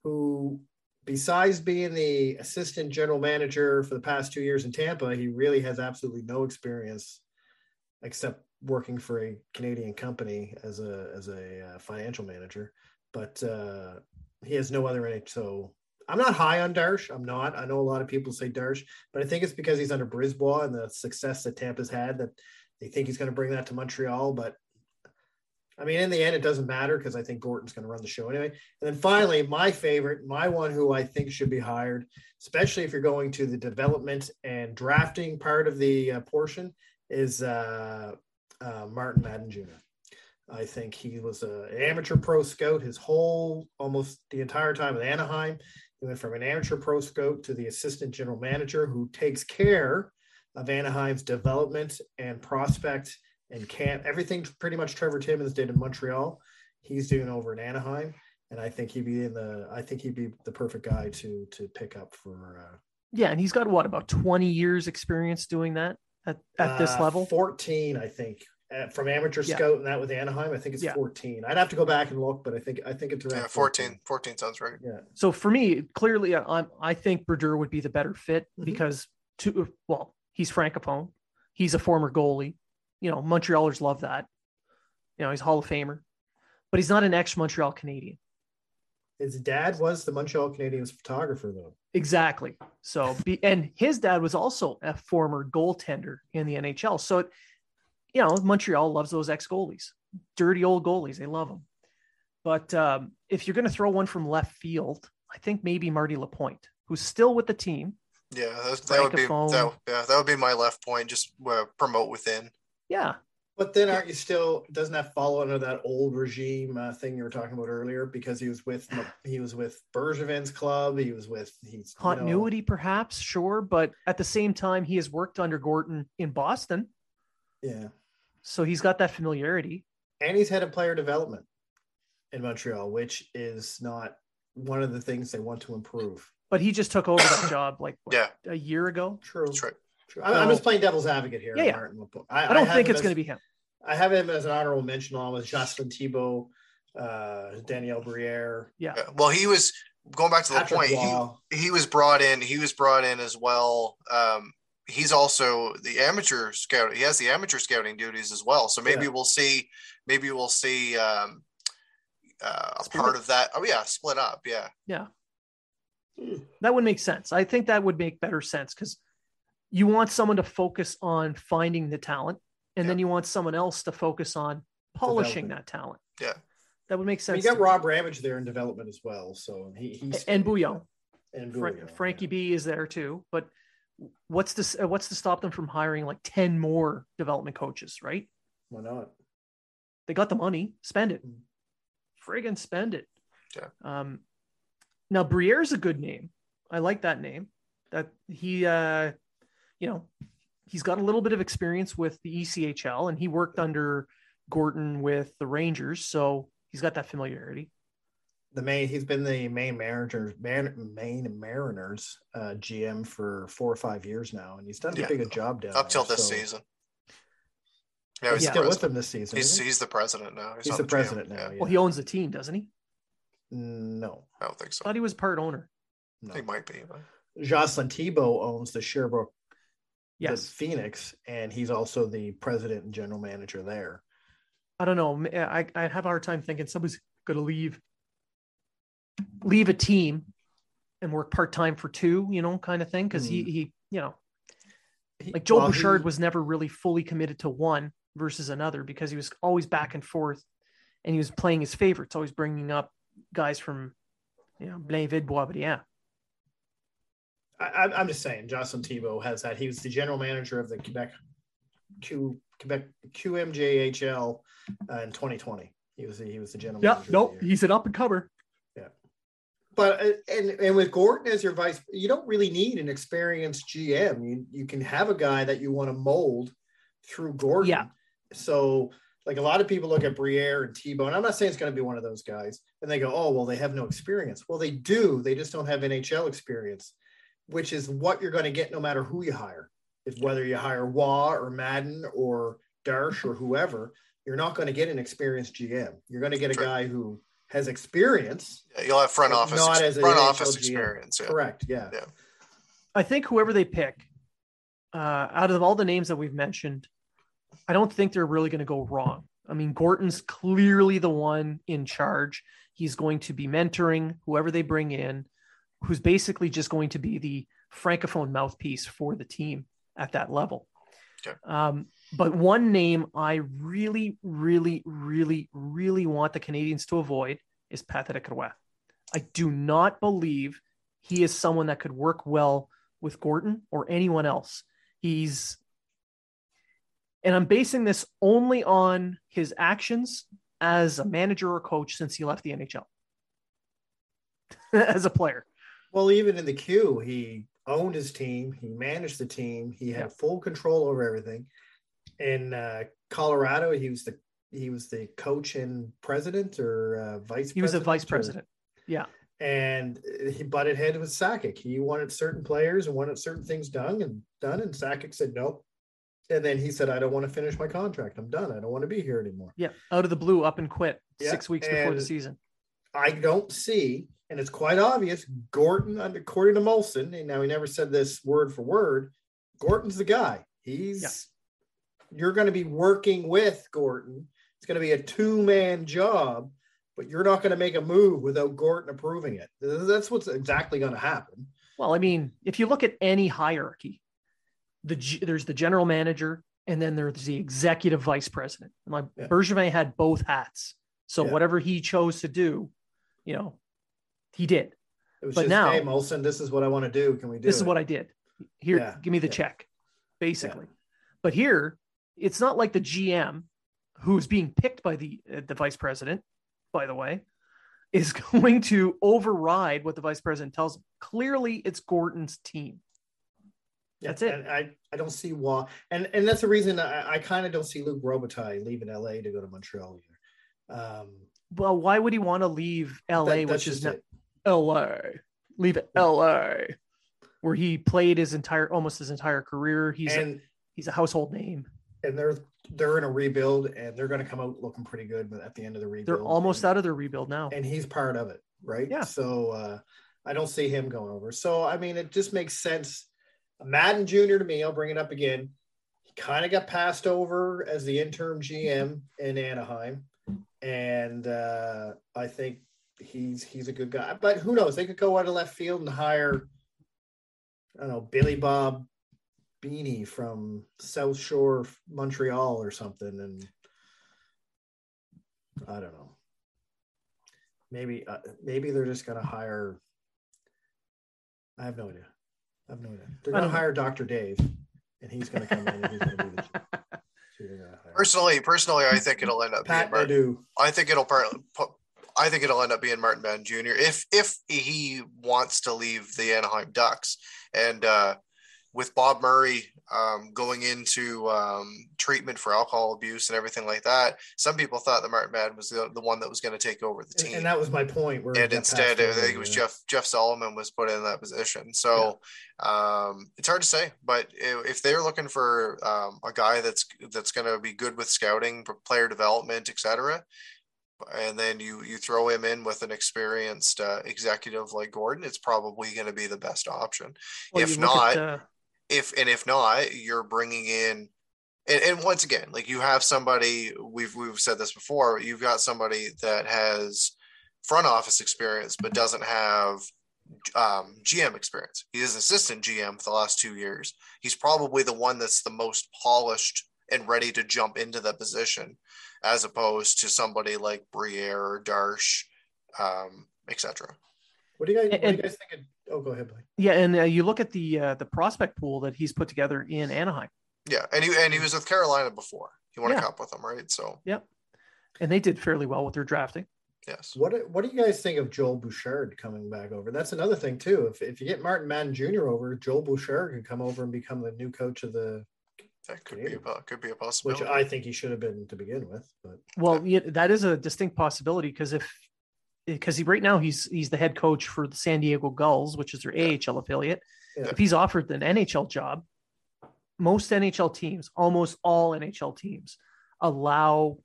who besides being the assistant general manager for the past 2 years in Tampa, he really has absolutely no experience except working for a Canadian company as a financial manager. But he has no other NHL. So I'm not high on Darche. I'm not. I know a lot of people say Darche, but I think it's because he's under Brisbois and the success that Tampa's had that they think he's going to bring that to Montreal. But I mean, in the end, it doesn't matter because I think Gorton's going to run the show anyway. And then finally, my favorite, my one who I think should be hired, especially if you're going to the development and drafting part of the portion, is Martin Madden Jr. I think he was an amateur pro scout his whole, almost the entire time at Anaheim. He went from an amateur pro scout to the assistant general manager who takes care of Anaheim's development and prospect and camp. Everything pretty much Trevor Timmins did in Montreal, he's doing over in Anaheim. And I think he'd be the perfect guy to pick up for. And he's got about 20 years experience doing that at this level? 14, I think. From amateur scout and that with Anaheim, I think it's 14. I'd have to go back and look, but I think it's around 14. 14 sounds right. Yeah. So for me, clearly, I think Brodeur would be the better fit because he's Francophone, he's a former goalie. You know, Montrealers love that. You know, he's a Hall of Famer, but he's not an ex-Montreal Canadian. His dad was the Montreal Canadiens photographer, though. Exactly. So, and his dad was also a former goaltender in the NHL. So. You know, Montreal loves those ex-goalies, dirty old goalies. They love them. But if you're going to throw one from left field, I think maybe Marty Lapointe, who's still with the team. Yeah, that would be my left point. Just promote within. Yeah. But then aren't you still, doesn't that fall under that old regime thing you were talking about earlier? Because he was with Bergevin's club. He was with continuity, perhaps. Sure. But at the same time, he has worked under Gorton in Boston. Yeah. So he's got that familiarity. And he's head of player development in Montreal, which is not one of the things they want to improve. But he just took over that job a year ago. True. That's right. True. I'm just playing devil's advocate here. Yeah. Martin Lapointe. I don't think it's going to be him. I have him as an honorable mention along with Jocelyn Thibault, Daniel Briere. Yeah. Well, he was going back to the point. He was brought in as well. He's also the amateur scout. He has the amateur scouting duties as well. So maybe we'll see a part of that. Oh yeah. Split up. Yeah. Yeah. That would make sense. I think that would make better sense because you want someone to focus on finding the talent and then you want someone else to focus on polishing that talent. Yeah. That would make sense. I mean, you got Rob Ramage there in development as well. So he's and Bouillon. And Bouillon. Frankie B is there too. But what's to stop them from hiring like 10 more development coaches, right? Why not? They got the money. Spend it. Friggin' spend it. Yeah. Now Briere's a good name. I like that name. That he you know, he's got a little bit of experience with the ECHL and he worked under Gorton with the Rangers, so he's got that familiarity. He's been the Maine Mariners GM for 4 or 5 years now, and he's done a pretty good job down up till this season. Yeah, he's still with them this season. He's the president now. He's the president GM. Now. Yeah. Well, he owns the team, doesn't he? No, I don't think so. I thought he was part owner. No. He might be. But... Jocelyn Thibault owns the Sherbrooke, the Phoenix, and he's also the president and general manager there. I don't know. I have a hard time thinking somebody's going to leave a team and work part-time for two, you know, kind of thing. Cause he, you know, like Joel Bouchard was never really fully committed to one versus another because he was always back and forth and he was playing his favorites, always bringing up guys from, you know, Blainville, Boisbriand. I'm just saying Jocelyn Thibault has that. He was the general manager of the Quebec QMJHL in 2020. He was the general manager. He's an up and comer. Yeah. But and with Gorton as your vice, you don't really need an experienced GM. You can have a guy that you want to mold through Gorton. Yeah. So like a lot of people look at Briere and Thibault, and I'm not saying it's going to be one of those guys, and they go, oh, well, they have no experience. Well, they do. They just don't have NHL experience, which is what you're going to get no matter who you hire. If whether you hire Waugh or Madden or Darsh or whoever, you're not going to get an experienced GM. You're going to get a guy who has experience. Yeah, you'll have front office experience. Yeah. Correct. Yeah. I think whoever they pick, out of all the names that we've mentioned, I don't think they're really going to go wrong. I mean, Gorton's clearly the one in charge. He's going to be mentoring whoever they bring in, who's basically just going to be the francophone mouthpiece for the team at that level. Okay. But one name I really, really, really, really want the Canadians to avoid is Patrick Roy. I do not believe he is someone that could work well with Gorton or anyone else. And I'm basing this only on his actions as a manager or coach since he left the NHL as a player. Well, even in the queue, he owned his team. He managed the team. He had full control over everything. In Colorado, he was the coach and president or vice president. He was a vice president. Yeah. And he butted head with Sakic. He wanted certain players and wanted certain things done. And Sakic said, nope. And then he said, I don't want to finish my contract. I'm done. I don't want to be here anymore. Yeah. Out of the blue, up and quit 6 weeks before the season. I don't see, and it's quite obvious, Gorton, according to Molson, and now he never said this word for word, Gorton's the guy. You're going to be working with Gorton. It's going to be a two-man job, but you're not going to make a move without Gorton approving it. That's what's exactly going to happen. Well, I mean, if you look at any hierarchy, there's the general manager, and then there's the executive vice president. And Bergevin had both hats. So whatever he chose to do, you know, he did. It was hey, Molson, this is what I want to do. Can we do this? This is what I did. Here, give me the check, basically. Yeah. But here, it's not like the GM, who's being picked by the vice president, by the way, is going to override what the vice president tells him. Clearly, it's Gorton's team. That's it. And I don't see why. And that's the reason I kind of don't see Luc Robitaille leaving LA to go to Montreal either. Well, why would he want to leave LA, which is not LA? Leave it LA, where he played almost his entire career. He's a household name. And they're in a rebuild, and they're going to come out looking pretty good. But at the end of the rebuild, they're almost out of their rebuild now, and he's part of it, right? Yeah. So I don't see him going over. So I mean, it just makes sense. Madden Jr. to me, I'll bring it up again. He kind of got passed over as the interim GM in Anaheim, and I think he's a good guy. But who knows? They could go out of left field and hire, I don't know, Billy Bob Beanie from South Shore, Montreal, or something, and I don't know. Maybe they're just going to hire. I have no idea. They're going to hire Dr. Dave, and he's going to come in and he's going to be the chief. Personally, I think it'll end up Pat being Martin. I think it'll end up being Martin Mann Jr. If he wants to leave the Anaheim Ducks, and with Bob Murray going into treatment for alcohol abuse and everything like that, some people thought that Martin Mann was the one that was going to take over the team, and that was my point. And instead, I think it was Jeff Solomon was put in that position. So yeah. It's hard to say, but if they're looking for a guy that's going to be good with scouting, player development, etc., and then you throw him in with an experienced executive like Gordon, it's probably going to be the best option. Well, if not, you're bringing in, and once again, like you have somebody, we've said this before, you've got somebody that has front office experience but doesn't have GM experience. He is an assistant GM for the last 2 years. He's probably the one that's the most polished and ready to jump into that position, as opposed to somebody like Briere or Darsh, etc. What do you guys think? Oh, go ahead, Blake. Yeah, and you look at the prospect pool that he's put together in Anaheim. Yeah, and he was with Carolina before. He won a cup with them, right? So yep, and they did fairly well with their drafting. Yes. What do you guys think of Joel Bouchard coming back over? That's another thing too. If you get Martin Madden Jr. over, Joel Bouchard can come over and become the new coach of the. That could be a possibility, which I think he should have been to begin with. But that is a distinct possibility because right now he's the head coach for the San Diego Gulls, which is their AHL affiliate. Yeah. If he's offered an NHL job, almost all NHL teams allow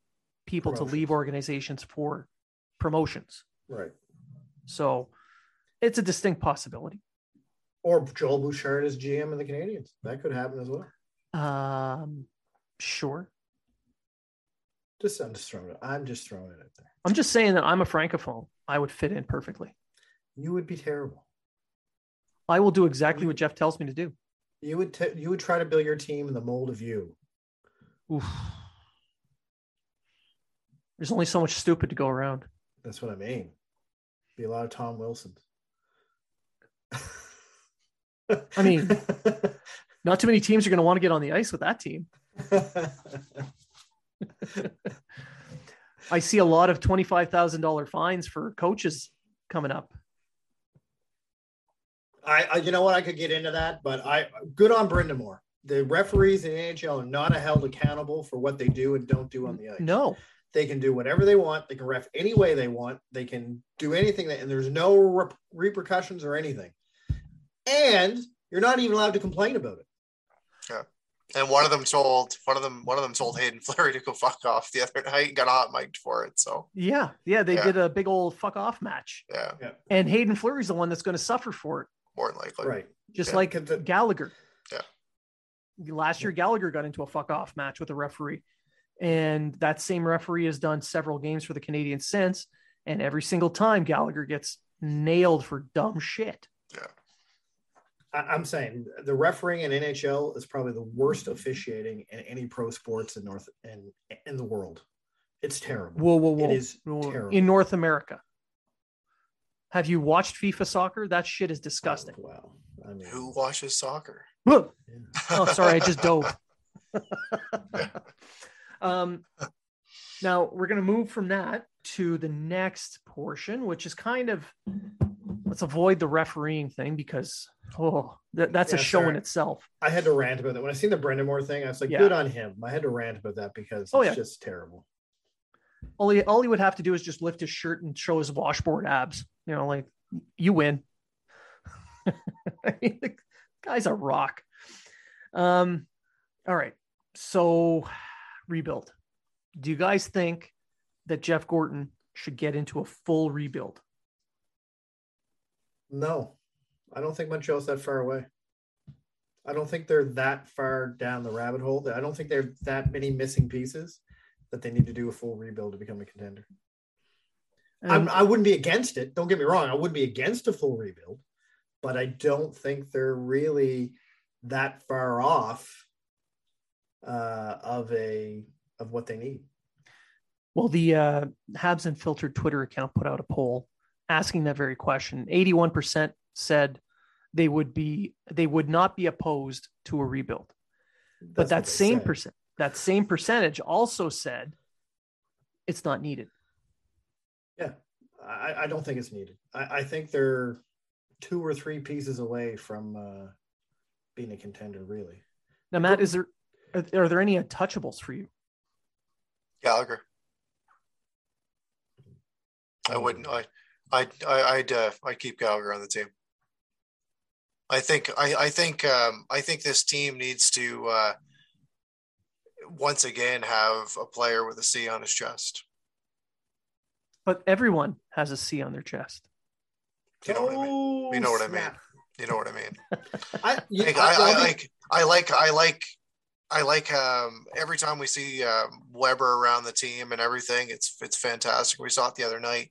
people to leave organizations for promotions. Right. So it's a distinct possibility. Or Joel Bouchard is GM of the Canadiens. That could happen as well. Sure. I'm just throwing it out there. I'm just saying that I'm a francophone. I would fit in perfectly. You would be terrible. I will do exactly what Jeff tells me to do. You would try to build your team in the mold of you. Oof. There's only so much stupid to go around. That's what I mean. Be a lot of Tom Wilsons. I mean... Not too many teams are going to want to get on the ice with that team. I see a lot of $25,000 fines for coaches coming up. I you know what? I could get into that, but good on Brenda Moore. The referees in the NHL are not held accountable for what they do and don't do on the ice. No. They can do whatever they want. They can ref any way they want. They can do anything. And there's no repercussions or anything. And you're not even allowed to complain about it. Yeah. And one of them told Hayden Fleury to go fuck off the other night and got hot mic'd for it. So they did a big old fuck off match. Yeah. And Hayden Fleury's the one that's going to suffer for it. More than likely. Right. Just like Gallagher. Yeah. Last year Gallagher got into a fuck off match with a referee. And that same referee has done several games for the Canadiens since. And every single time Gallagher gets nailed for dumb shit. Yeah. I'm saying the refereeing in NHL is probably the worst officiating in any pro sports in North and in the world. It's terrible. Whoa. It is terrible. In North America. Have you watched FIFA soccer? That shit is disgusting. Oh, wow. I mean, who watches soccer? Whoa. Yeah. Oh, sorry. I just dove. Now we're going to move from that to the next portion, which is kind of, let's avoid the refereeing thing because that's a show in itself. I had to rant about that. When I seen the Brendan Moore thing, I was like, good on him. I had to rant about that because it's just terrible. All he would have to do is just lift his shirt and show his washboard abs. You know, like, you win. I mean, the guy's a rock. All right. So, rebuild. Do you guys think that Jeff Gorton should get into a full rebuild? No, I don't think Montreal's that far away. I don't think they're that far down the rabbit hole. I don't think they're that many missing pieces that they need to do a full rebuild to become a contender. I wouldn't be against it. Don't get me wrong. I wouldn't be against a full rebuild, but I don't think they're really that far off of what they need. Well, the Habs Unfiltered Twitter account put out a poll asking that very question. 81% said they would not be opposed to a rebuild. But that same percentage also said it's not needed. Yeah, I don't think it's needed. I think they're two or three pieces away from being a contender, really. Now, Matt, are there any untouchables for you? Gallagher. I wouldn't. I'd keep Gallagher on the team. I think this team needs to once again have a player with a C on his chest. But everyone has a C on their chest. You know what I mean. I like every time we see Weber around the team and everything, it's fantastic. We saw it the other night.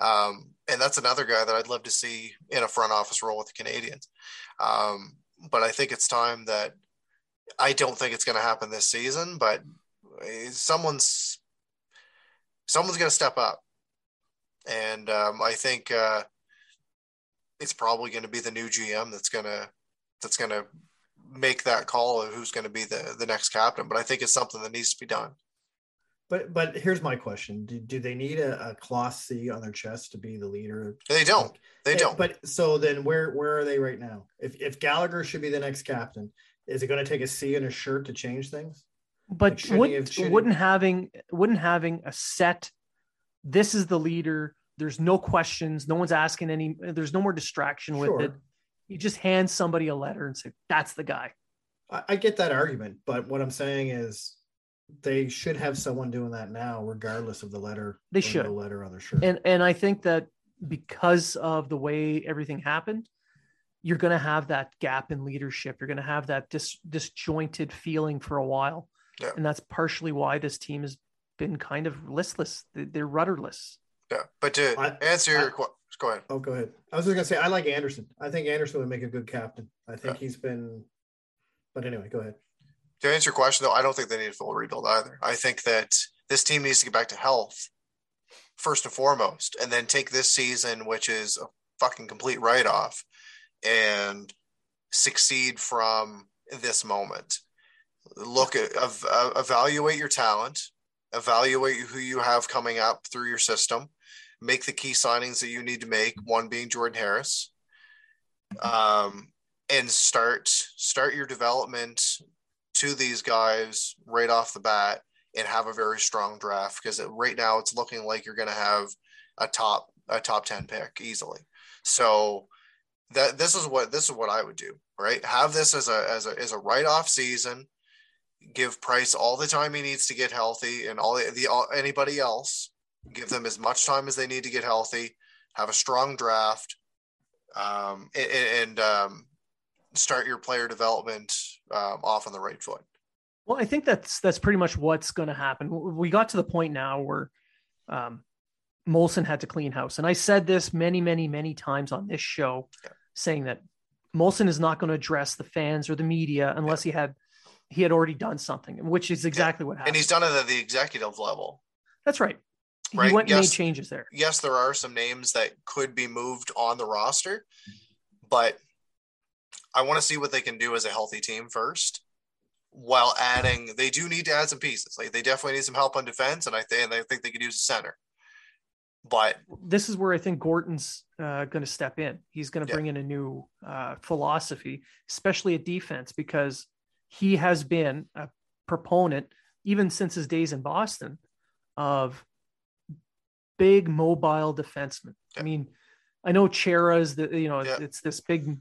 And that's another guy that I'd love to see in a front office role with the Canadiens. But I think it's time that I don't think it's going to happen this season, but someone's going to step up. And I think it's probably going to be the new GM that's going to make that call of who's going to be the next captain. But I think it's something that needs to be done. But here's my question. Do they need a class C on their chest to be the leader? They don't. But so then where are they right now? If Gallagher should be the next captain, is it going to take a C in a shirt to change things? But like, wouldn't having a set, this is the leader, there's no questions, no one's asking any, there's no more distraction with it. You just hand somebody a letter and say, that's the guy. I get that argument, but what I'm saying is, they should have someone doing that now, regardless of the letter. They should. The letter on their shirt. And I think that because of the way everything happened, you're going to have that gap in leadership. You're going to have that disjointed feeling for a while. Yeah. And that's partially why this team has been kind of listless. They're rudderless. Yeah. But to answer your question, go ahead. Oh, go ahead. I was just going to say, I like Anderson. I think Anderson would make a good captain. I think he's been, but anyway, go ahead. To answer your question, though, I don't think they need a full rebuild either. I think that this team needs to get back to health first and foremost, and then take this season, which is a fucking complete write-off, and succeed from this moment. Look at, evaluate your talent, evaluate who you have coming up through your system, make the key signings that you need to make, one being Jordan Harris, and start your development to these guys right off the bat and have a very strong draft, because right now it's looking like you're going to have a top 10 pick easily. So this is what I would do, right? Have this as a write-off season, give Price all the time he needs to get healthy, and anybody else, give them as much time as they need to get healthy, have a strong draft, and start your player development off on the right foot. Well, I think that's pretty much what's going to happen. We got to the point now where Molson had to clean house. And I said this many, many, many times on this show, saying that Molson is not going to address the fans or the media unless he had already done something, which is exactly what happened. And he's done it at the executive level. That's right. He went and made changes there. Yes, there are some names that could be moved on the roster, but I want to see what they can do as a healthy team first, while adding, they do need to add some pieces. Like, they definitely need some help on defense. And I think they could use a center, but this is where I think Gorton's going to step in. He's going to bring in a new philosophy, especially at defense, because he has been a proponent, even since his days in Boston, of big mobile defensemen. Yeah. I mean, I know Chera's it's this big,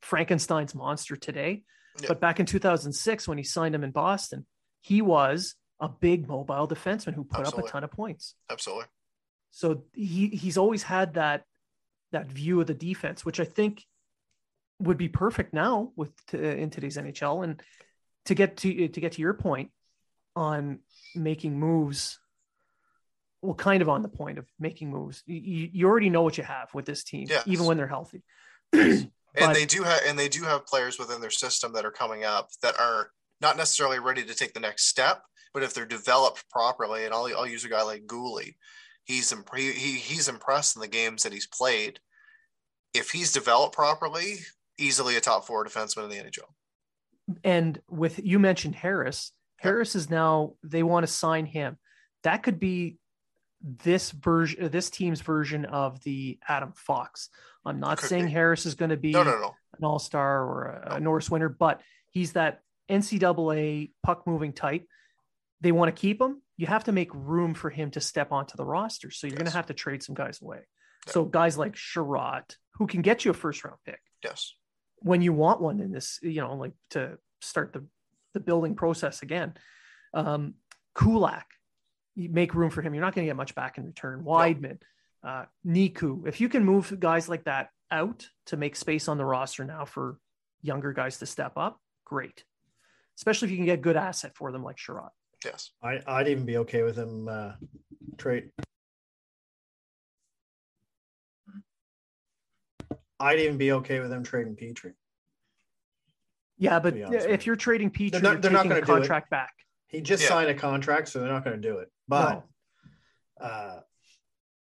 Frankenstein's monster today, but back in 2006, when he signed him in Boston, he was a big mobile defenseman who put up a ton of points. Absolutely. So he's always had that view of the defense, which I think would be perfect now in today's NHL. And to get to your point on making moves, well, kind of on the point of making moves, you already know what you have with this team, even when they're healthy. And they do have players within their system that are coming up that are not necessarily ready to take the next step, but if they're developed properly, and I'll use a guy like Gooley, he's impressed in the games that he's played. If he's developed properly, easily a top four defenseman in the NHL. And with, you mentioned Harris is now, they want to sign him. That could be this team's version of the Adam Fox. I'm not saying Harris is going to be an all-star or a Norris winner, but he's that NCAA puck moving type. They want to keep him. You have to make room for him to step onto the roster. So you're going to have to trade some guys away. Yeah. So guys like Sherrod, who can get you a first round pick. Yes. When you want one in this, like to start the building process again. Kulak, you make room for him. You're not going to get much back in return. Weidman, Niku. If you can move guys like that out to make space on the roster now for younger guys to step up, great. Especially if you can get good asset for them like Sherrod. Yes. I'd even be okay with him trade. I'd even be okay with them trading Petry. Yeah, but if you're trading Petry, they're not going to contract back. He just signed a contract, so they're not going to do it. But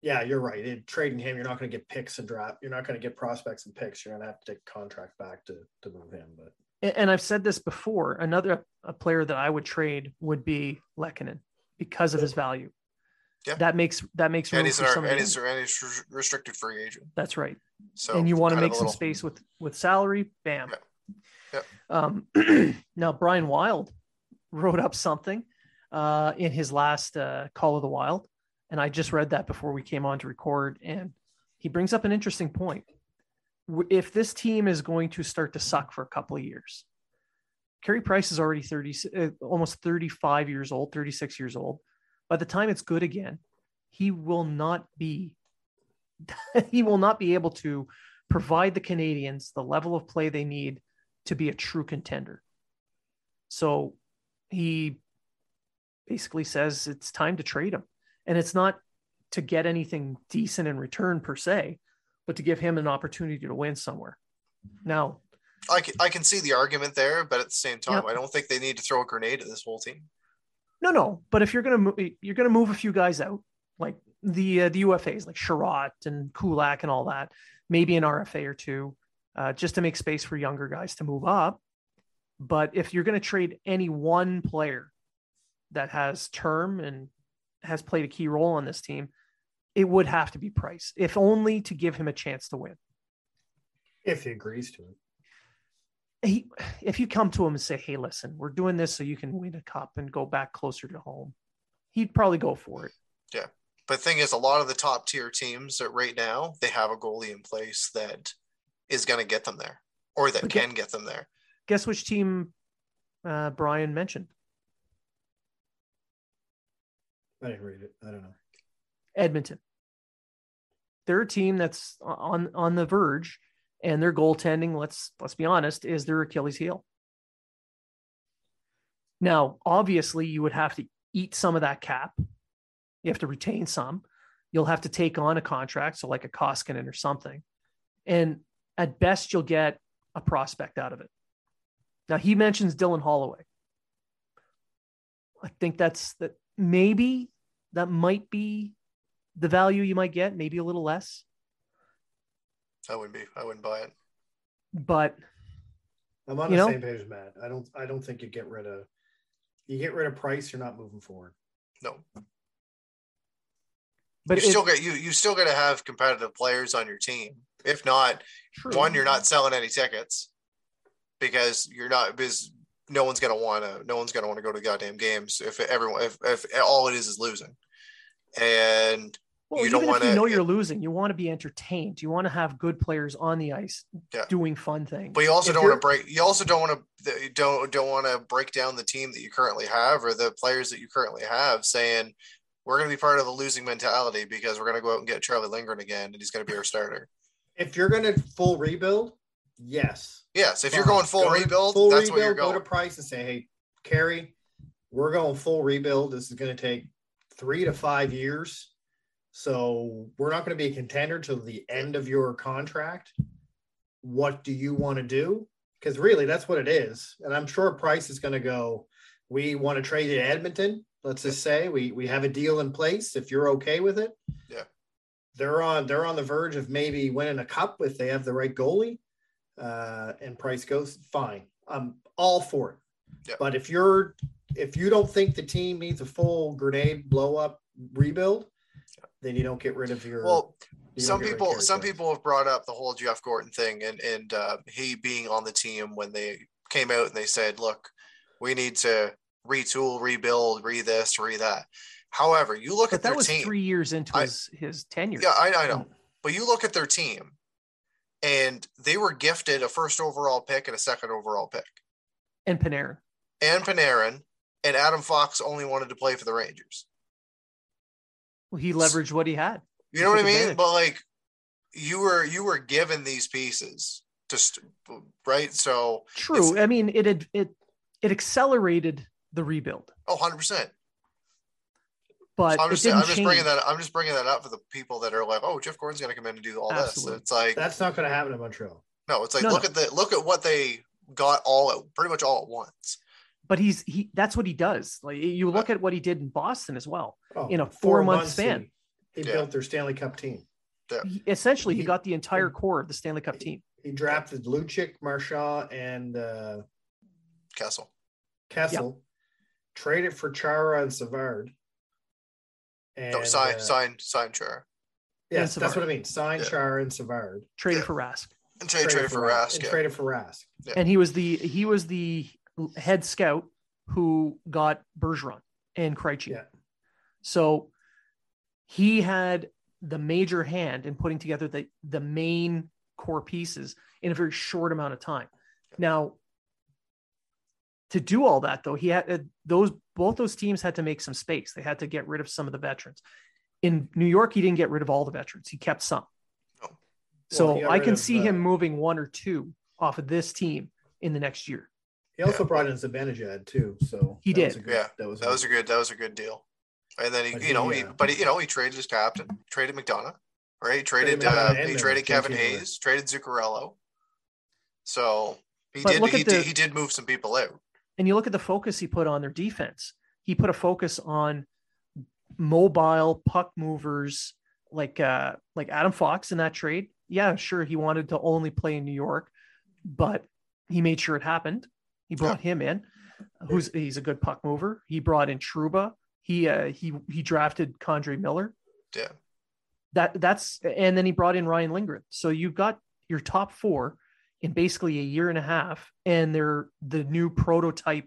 you're right. Trading him, you're not going to get picks and draft. You're not going to get prospects and picks. You're going to have to take contract back to move him. But and I've said this before. Another player that I would trade would be Lekkanen because of his value. Yeah. That makes room for somebody. And he's restricted free agent. That's right. So and you want to make some space with salary. Bam. Yeah. Now Brian Wild wrote up something in his last Call of the Wild, and I just read that before we came on to record, and he brings up an interesting point. If this team is going to start to suck for a couple of years, Carey Price is already almost 35 years old, 36 years old. By the time it's good again, he will not be able to provide the Canadians the level of play they need to be a true contender. So he basically says it's time to trade him, and it's not to get anything decent in return per se, but to give him an opportunity to win somewhere. Now, I can see the argument there, but at the same time, I don't think they need to throw a grenade at this whole team. No. But if you're going to move a few guys out, like the UFAs, like Sherrod and Kulak and all that, maybe an RFA or two, just to make space for younger guys to move up. But if you're going to trade any one player that has term and has played a key role on this team, it would have to be Price, if only to give him a chance to win. If he agrees to it. If you come to him and say, hey, listen, we're doing this so you can win a cup and go back closer to home, he'd probably go for it. Yeah. But the thing is, a lot of the top tier teams that right now, they have a goalie in place that is going to get them there, or that can get them there. Guess which team Brian mentioned? I didn't read it. I don't know. Edmonton. They're a team that's on the verge, and their goaltending, let's be honest, is their Achilles heel. Now, obviously, you would have to eat some of that cap. You have to retain some. You'll have to take on a contract, so like a Koskinen or something. And at best, you'll get a prospect out of it. Now, he mentions Dylan Holloway. I think that might be the value you might get, maybe a little less. I wouldn't buy it. But I'm on the same page as Matt. I don't think you get rid of Price, you're not moving forward. No. But you still got to have competitive players on your team. If not, one, you're not selling any tickets. Because no one's gonna want to go to the goddamn games if all it is losing, and you don't want to you're losing. You want to be entertained. You want to have good players on the ice doing fun things. But you also don't want to break down the team that you currently have or the players that you currently have, saying we're going to be part of the losing mentality because we're going to go out and get Charlie Lindgren again and he's going to be our starter. If you're going to full rebuild. Yes. If you're going full rebuild, where you're going. Go to Price and say, hey, Carey, we're going full rebuild. This is going to take 3 to 5 years. So we're not going to be a contender till the end of your contract. What do you want to do? Because really, that's what it is. And I'm sure Price is going to go, we want to trade to Edmonton. Let's just say we have a deal in place. If you're okay with it, yeah, they're on the verge of maybe winning a cup if they have the right goalie. And Price goes, fine, I'm all for it. Yeah. But if you don't think the team needs a full grenade blow up rebuild, then you don't get rid of your. Well, some people have brought up the whole Jeff Gorton thing and he being on the team when they came out and they said, look, we need to retool, rebuild, re-this, re-that. However, you look at their team. But that was 3 years into his tenure. Yeah, I know. But you look at their team, and they were gifted a first overall pick and a second overall pick. And Panarin. And Adam Fox only wanted to play for the Rangers. Well, he leveraged what he had. You know what I mean? Advantage. But, like, you were given these pieces, right? So true. I mean, it accelerated the rebuild. Oh, 100%. But I'm just bringing that up for the people that are like, "Oh, Jeff Gordon's going to come in and do all Absolutely. This." It's like that's not going to happen in Montreal. No, it's like look at what they got pretty much all at once. But he that's what he does. Like you look at what he did in Boston as well in a four-month span. He built their Stanley Cup team. Yeah. He got the entire core of the Stanley Cup team. He drafted Lucic, Marchand, and Kessel. Traded for Chara and Savard. Sign Chara. Yes, that's what I mean. Sign Chara and Savard. Traded for Rask. And traded for Rask. Yeah. And he was the head scout who got Bergeron and Krejci. Yeah. So he had the major hand in putting together the main core pieces in a very short amount of time. Now, to do all that, though, he had both those teams had to make some space. They had to get rid of some of the veterans. In New York, he didn't get rid of all the veterans. He kept some. Well, so I can see him moving one or two off of this team in the next year. He also brought in Zibanejad too. So he did. That was a good deal. And then he traded his captain, traded McDonough, right? He traded Kevin Hayes, traded Zuccarello. So he did move some people out. And you look at the focus he put on their defense. He put a focus on mobile puck movers like Adam Fox in that trade. Yeah, sure, he wanted to only play in New York, but he made sure it happened. He brought him in. He's a good puck mover. He brought in Trouba. He drafted Kondre Miller. Yeah. And then he brought in Ryan Lindgren. So you've got your top four in basically a year and a half, and they're the new prototype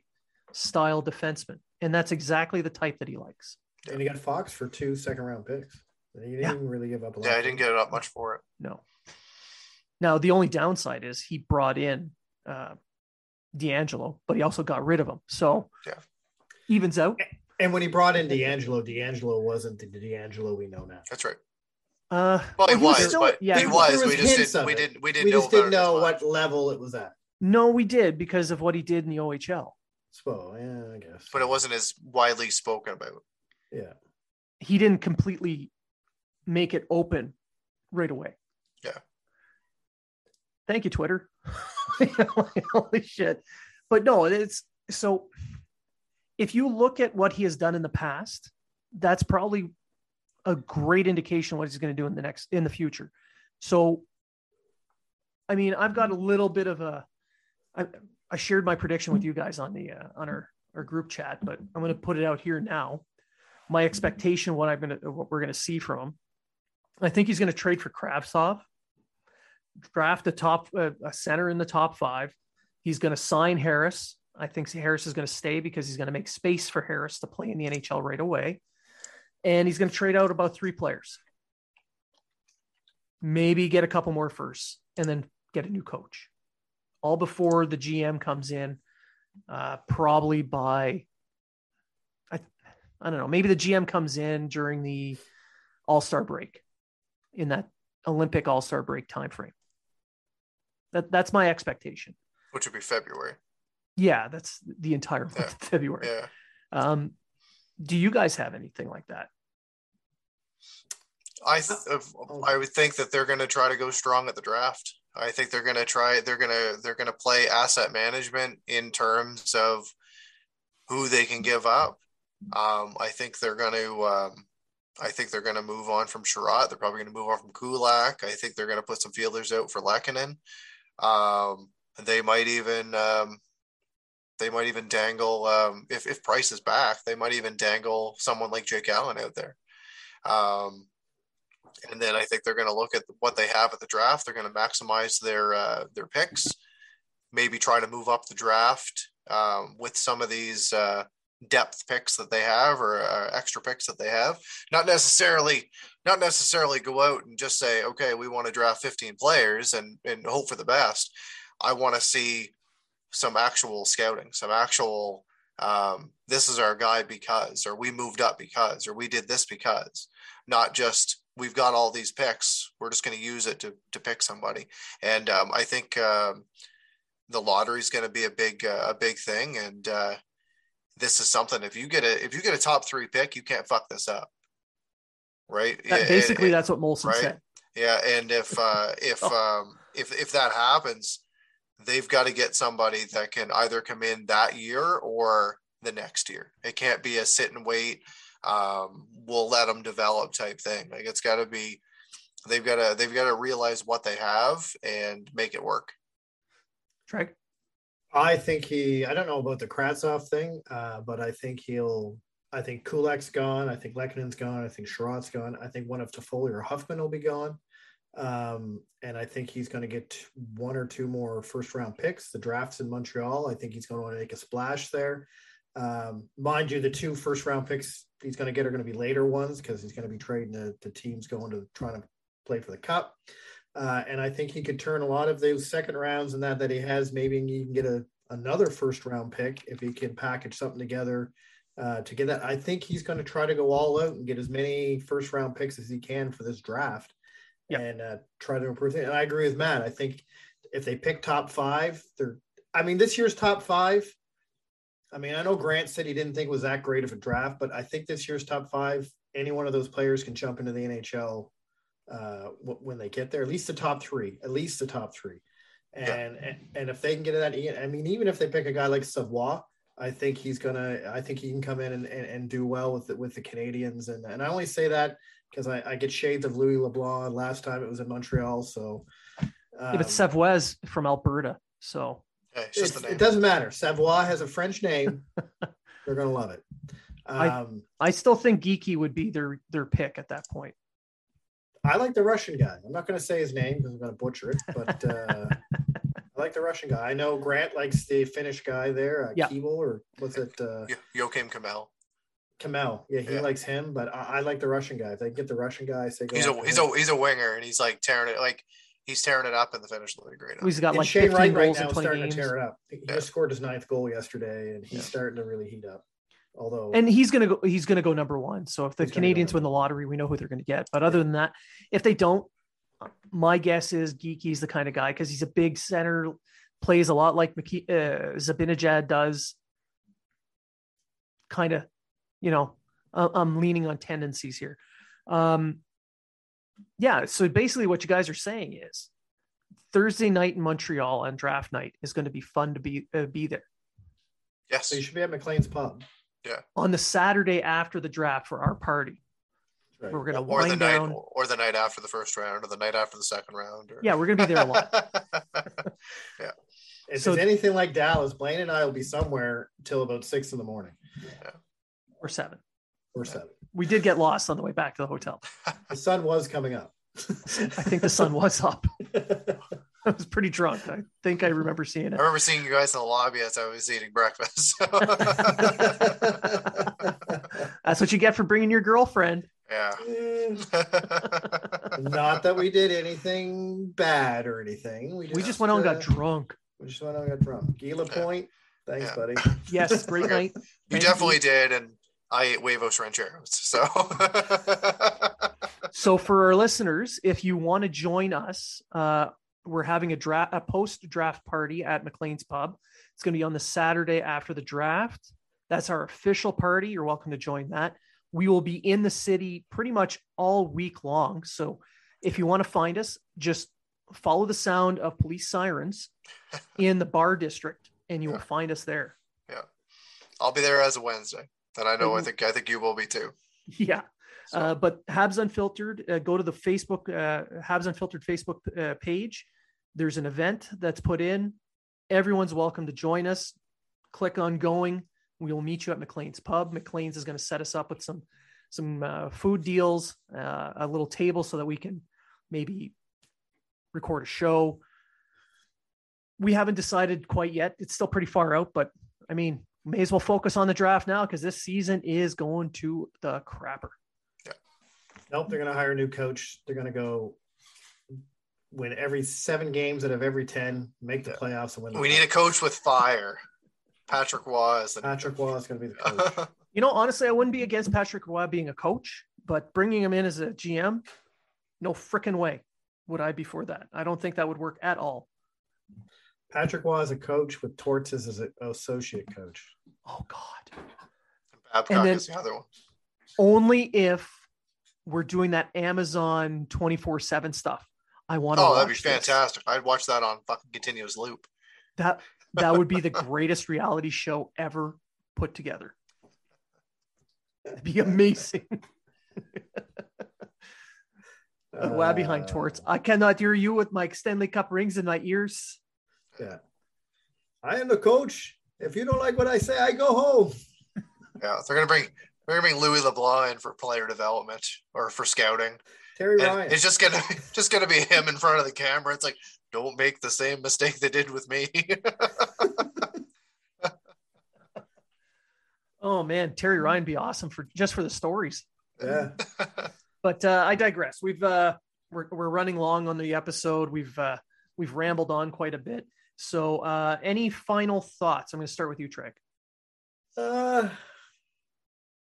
style defenseman. And that's exactly the type that he likes. And he got Fox for 2 second-round picks. He didn't really give up a lot. Yeah, I didn't get up much for it. No. Now, the only downside is he brought in D'Angelo, but he also got rid of him. So evens out. And when he brought in D'Angelo wasn't the D'Angelo we know now. That's right. Well, he was. We just didn't know what level it was at. No, we did because of what he did in the OHL. So, yeah, I guess. But it wasn't as widely spoken about. Yeah. He didn't completely make it open right away. Yeah. Thank you, Twitter. Holy shit. But no, so if you look at what he has done in the past, that's probably a great indication of what he's going to do in the future. So, I mean, I've got a little bit of I shared my prediction with you guys on our group chat, but I'm going to put it out here now. My expectation, what we're going to see from him. I think he's going to trade for Kravtsov, draft a center in the top five. He's going to sign Harris. I think Harris is going to stay because he's going to make space for Harris to play in the NHL right away. And he's going to trade out about 3 players. Maybe get a couple more firsts and then get a new coach. All before the GM comes in, probably by, I don't know, maybe the GM comes in during the All-Star break, in that Olympic All-Star break timeframe. That's my expectation. Which would be February. Yeah, that's the entire month of February. Yeah. Do you guys have anything like that? I would think that they're going to try to go strong at the draft. I think they're going to play asset management in terms of who they can give up. I think they're going to move on from Sherrod. They're probably going to move on from Kulak. I think they're going to put some fielders out for Lekkanen. They might even dangle if Price is back. They might even dangle someone like Jake Allen out there. And then I think they're going to look at what they have at the draft. They're going to maximize their picks. Maybe try to move up the draft with some of these depth picks that they have, or extra picks that they have. Not necessarily go out and just say, okay, we want to draft 15 players and hope for the best. I want to see some actual scouting, some actual this is our guy because, or we moved up because, or we did this because, not just we've got all these picks, we're just going to use it to pick somebody. And I think the lottery is going to be a big thing. And this is something, if you get a top three pick, you can't fuck this up. Right. Basically, that's what Molson said. Yeah. And if that happens, they've got to get somebody that can either come in that year or the next year. It can't be a sit and wait, we'll let them develop type thing. Like, it's got to be, they've got to realize what they have and make it work. Treg? I don't know about the Kratsov thing, but I think Kulak's gone. I think Lekkanen's gone. I think Sherrod's gone. I think one of Toffoli or Hoffman will be gone. And I think he's going to get one or two more first round picks. The draft's in Montreal. I think he's going to want to make a splash there. Mind you, the two first round picks he's going to get are going to be later ones, because he's going to be trading the teams going to trying to play for the cup. And I think he could turn a lot of those second rounds and that he has. Maybe he can get another first round pick if he can package something together to get that. I think he's going to try to go all out and get as many first round picks as he can for this draft, and try to improve it. And I agree with Matt. I think if they pick top five, this year's top five, I know Grant said he didn't think it was that great of a draft, but I think this year's top five, any one of those players can jump into the NHL when they get there, at least the top three. And if they can get to that, even if they pick a guy like Savoie, I think he can come in and do well with the Canadians. And I only say that because I get shades of Louis LeBlanc. Last time it was in Montreal. So but Savoie's from Alberta. So it doesn't matter. Savoie has a French name. They're going to love it. I still think Geeky would be their pick at that point. I like the Russian guy. I'm not going to say his name because I'm going to butcher it, but I like the Russian guy. I know Grant likes the Finnish guy there, Keeble, or what's it? Joakim Kamel. Kamel. Yeah, he likes him, but I like the Russian guy. If they get the Russian guy, I say go. He's a winger, and he's like tearing it. Like, he's tearing it up in the Finnish league right now. He's got like 15 Wright goals right now, starting games. To tear it up. He just scored his 9th goal yesterday, and he's starting to really heat up. And he's gonna go number one. So if the Canadians win the lottery, we know who they're gonna get. But other than that, if they don't, my guess is Geeky's the kind of guy, because he's a big center, plays a lot like Zabinajad does. Kind of, I'm leaning on tendencies here. So basically, what you guys are saying is Thursday night in Montreal on draft night is going to be fun to be there. Yes, so you should be at McLean's Pub. Yeah. On the Saturday after the draft for our party, right. We're going to wind down. Or the night after the first round, or the night after the second round. Or... Yeah, we're going to be there a lot. Yeah. If it's anything like Dallas, Blaine and I will be somewhere till about 6 in the morning. Yeah. Or 7. We did get lost on the way back to the hotel. The sun was coming up. I think the sun was up. I was pretty drunk. I think I remember seeing it. I remember seeing you guys in the lobby as I was eating breakfast. That's what you get for bringing your girlfriend. Yeah. Not that we did anything bad or anything. We just went on and got drunk. Gila Point. Thanks, buddy. Yes, great night. You definitely did, and I ate huevos rancheros. So. So for our listeners, if you want to join us, we're having a post-draft party at McLean's Pub. It's going to be on the Saturday after the draft. That's our official party. You're welcome to join that. We will be in the city pretty much all week long. So if you want to find us, just follow the sound of police sirens in the bar district, and you will find us there. Yeah. I'll be there as a Wednesday. And I know, I think you will be too. Yeah. So. But Habs Unfiltered, go to the Facebook, Habs Unfiltered Facebook page. There's an event that's put in. Everyone's welcome to join us. Click on going. We will meet you at McLean's Pub. McLean's is going to set us up with some food deals, a little table so that we can maybe record a show. We haven't decided quite yet. It's still pretty far out, but I mean, may as well focus on the draft now because this season is going to the crapper. Yeah. Nope, they're going to hire a new coach. They're going to go win every 7 games out of every 10, make the playoffs and win. We need a coach with fire. Patrick Waugh is going to be the coach. You know, honestly, I wouldn't be against Patrick Roy being a coach, but bringing him in as a GM, no freaking way would I be for that. I don't think that would work at all. Patrick Roy is a coach with Torts as an associate coach. Oh, God. Babcock is the other one. Only if we're doing that Amazon 24/7 stuff. I want to watch. Oh, that'd be fantastic. I'd watch that on fucking continuous loop. That would be the greatest reality show ever put together. It'd be amazing. Wow, behind Torts. I cannot hear you with my Stanley Cup rings in my ears. Yeah. I am the coach. If you don't like what I say, I go home. Yeah, they're gonna bring Louis LeBlanc in for player development or for scouting. Terry and Ryan. It's just gonna be him in front of the camera. It's like, don't make the same mistake they did with me. Oh man, Terry Ryan be awesome for the stories. Yeah. But I digress. We're running long on the episode. We've rambled on quite a bit. So any final thoughts? I'm going to start with you, Trek.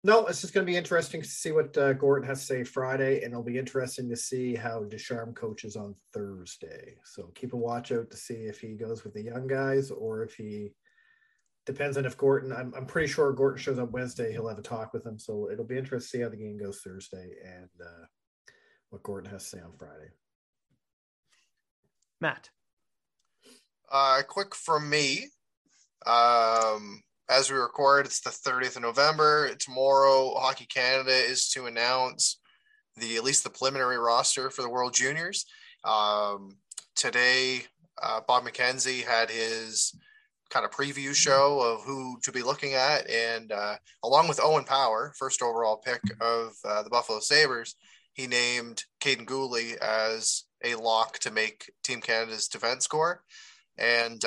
No, it's just going to be interesting to see what Gordon has to say Friday, and it'll be interesting to see how Ducharme coaches on Thursday. So keep a watch out to see if he goes with the young guys or if he. Depends on if Gorton, I'm pretty sure Gorton shows up Wednesday, he'll have a talk with him. So it'll be interesting to see how the game goes Thursday and what Gorton has to say on Friday. Matt. Quick from me. As we record, it's the 30th of November. Tomorrow, Hockey Canada is to announce at least the preliminary roster for the World Juniors. Today, Bob McKenzie had his kind of preview show of who to be looking at. And along with Owen Power, first overall pick of the Buffalo Sabres, he named Caden Gooley as a lock to make Team Canada's defense corps. And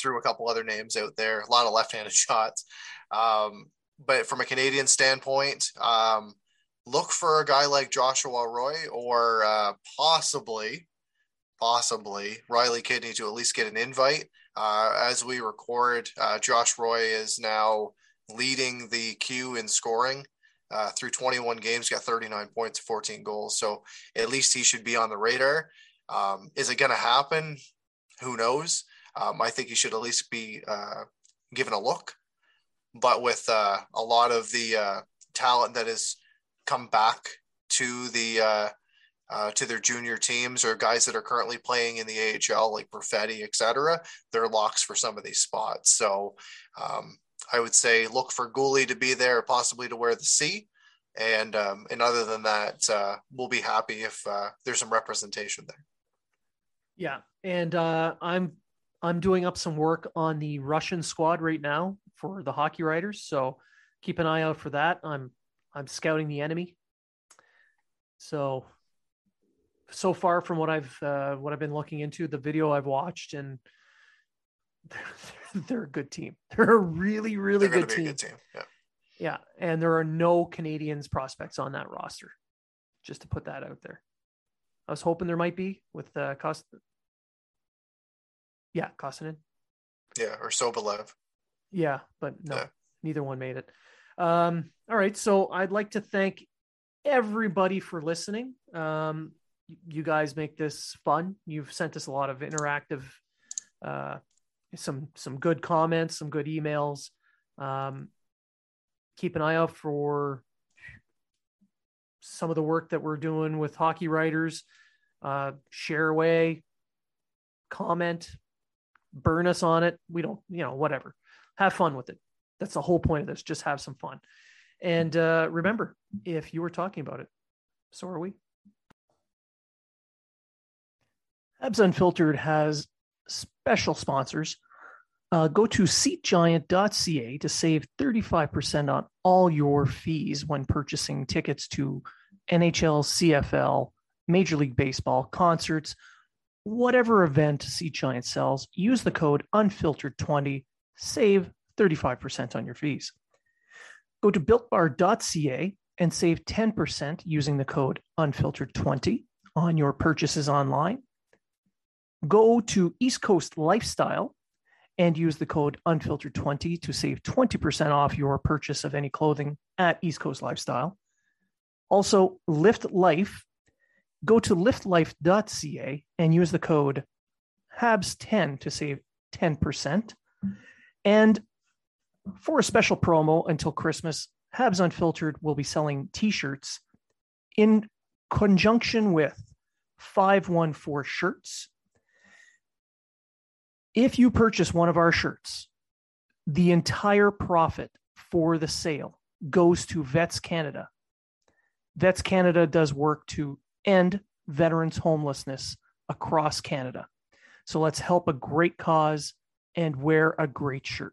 threw a couple other names out there, a lot of left-handed shots. But from a Canadian standpoint, look for a guy like Joshua Roy or possibly Riley Kidney to at least get an invite. As we record, Josh Roy is now leading the queue in scoring through 21 games, got 39 points, 14 goals. So at least he should be on the radar. Is it going to happen? Who knows? I think he should at least be given a look. But with a lot of the talent that has come back to the to their junior teams or guys that are currently playing in the AHL, like Perfetti, et cetera, they're locks for some of these spots. So I would say look for Gooley to be there, possibly to wear the C. And other than that, we'll be happy if there's some representation there. Yeah. And I'm doing up some work on the Russian squad right now for the Hockey Writers. So keep an eye out for that. I'm scouting the enemy. So far from what I've been looking into, the video I've watched, and they're a good team. They're a really, really good team. Yeah. And there are no Canadians prospects on that roster. Just to put that out there. I was hoping there might be with Koskinen. Yeah, or Sobolev. Yeah, but no, neither one made it. All right. So I'd like to thank everybody for listening. You guys make this fun. You've sent us a lot of interactive, some good comments, some good emails. Keep an eye out for some of the work that we're doing with Hockey Writers. Share away, comment, burn us on it. We don't, whatever. Have fun with it. That's the whole point of this. Just have some fun. And remember, if you were talking about it, so are we. Habs Unfiltered has special sponsors. Go to seatgiant.ca to save 35% on all your fees when purchasing tickets to NHL, CFL, Major League Baseball, concerts, whatever event Seat Giant sells. Use the code UNFILTERED20, save 35% on your fees. Go to builtbar.ca and save 10% using the code UNFILTERED20 on your purchases online. Go to East Coast Lifestyle and use the code UNFILTERED20 to save 20% off your purchase of any clothing at East Coast Lifestyle. Also, Lift Life. Go to liftlife.ca and use the code HABS10 to save 10%. And for a special promo until Christmas, Habs Unfiltered will be selling t-shirts in conjunction with 514 shirts. If you purchase one of our shirts, the entire profit for the sale goes to Vets Canada. Vets Canada does work to end veterans' homelessness across Canada. So let's help a great cause and wear a great shirt.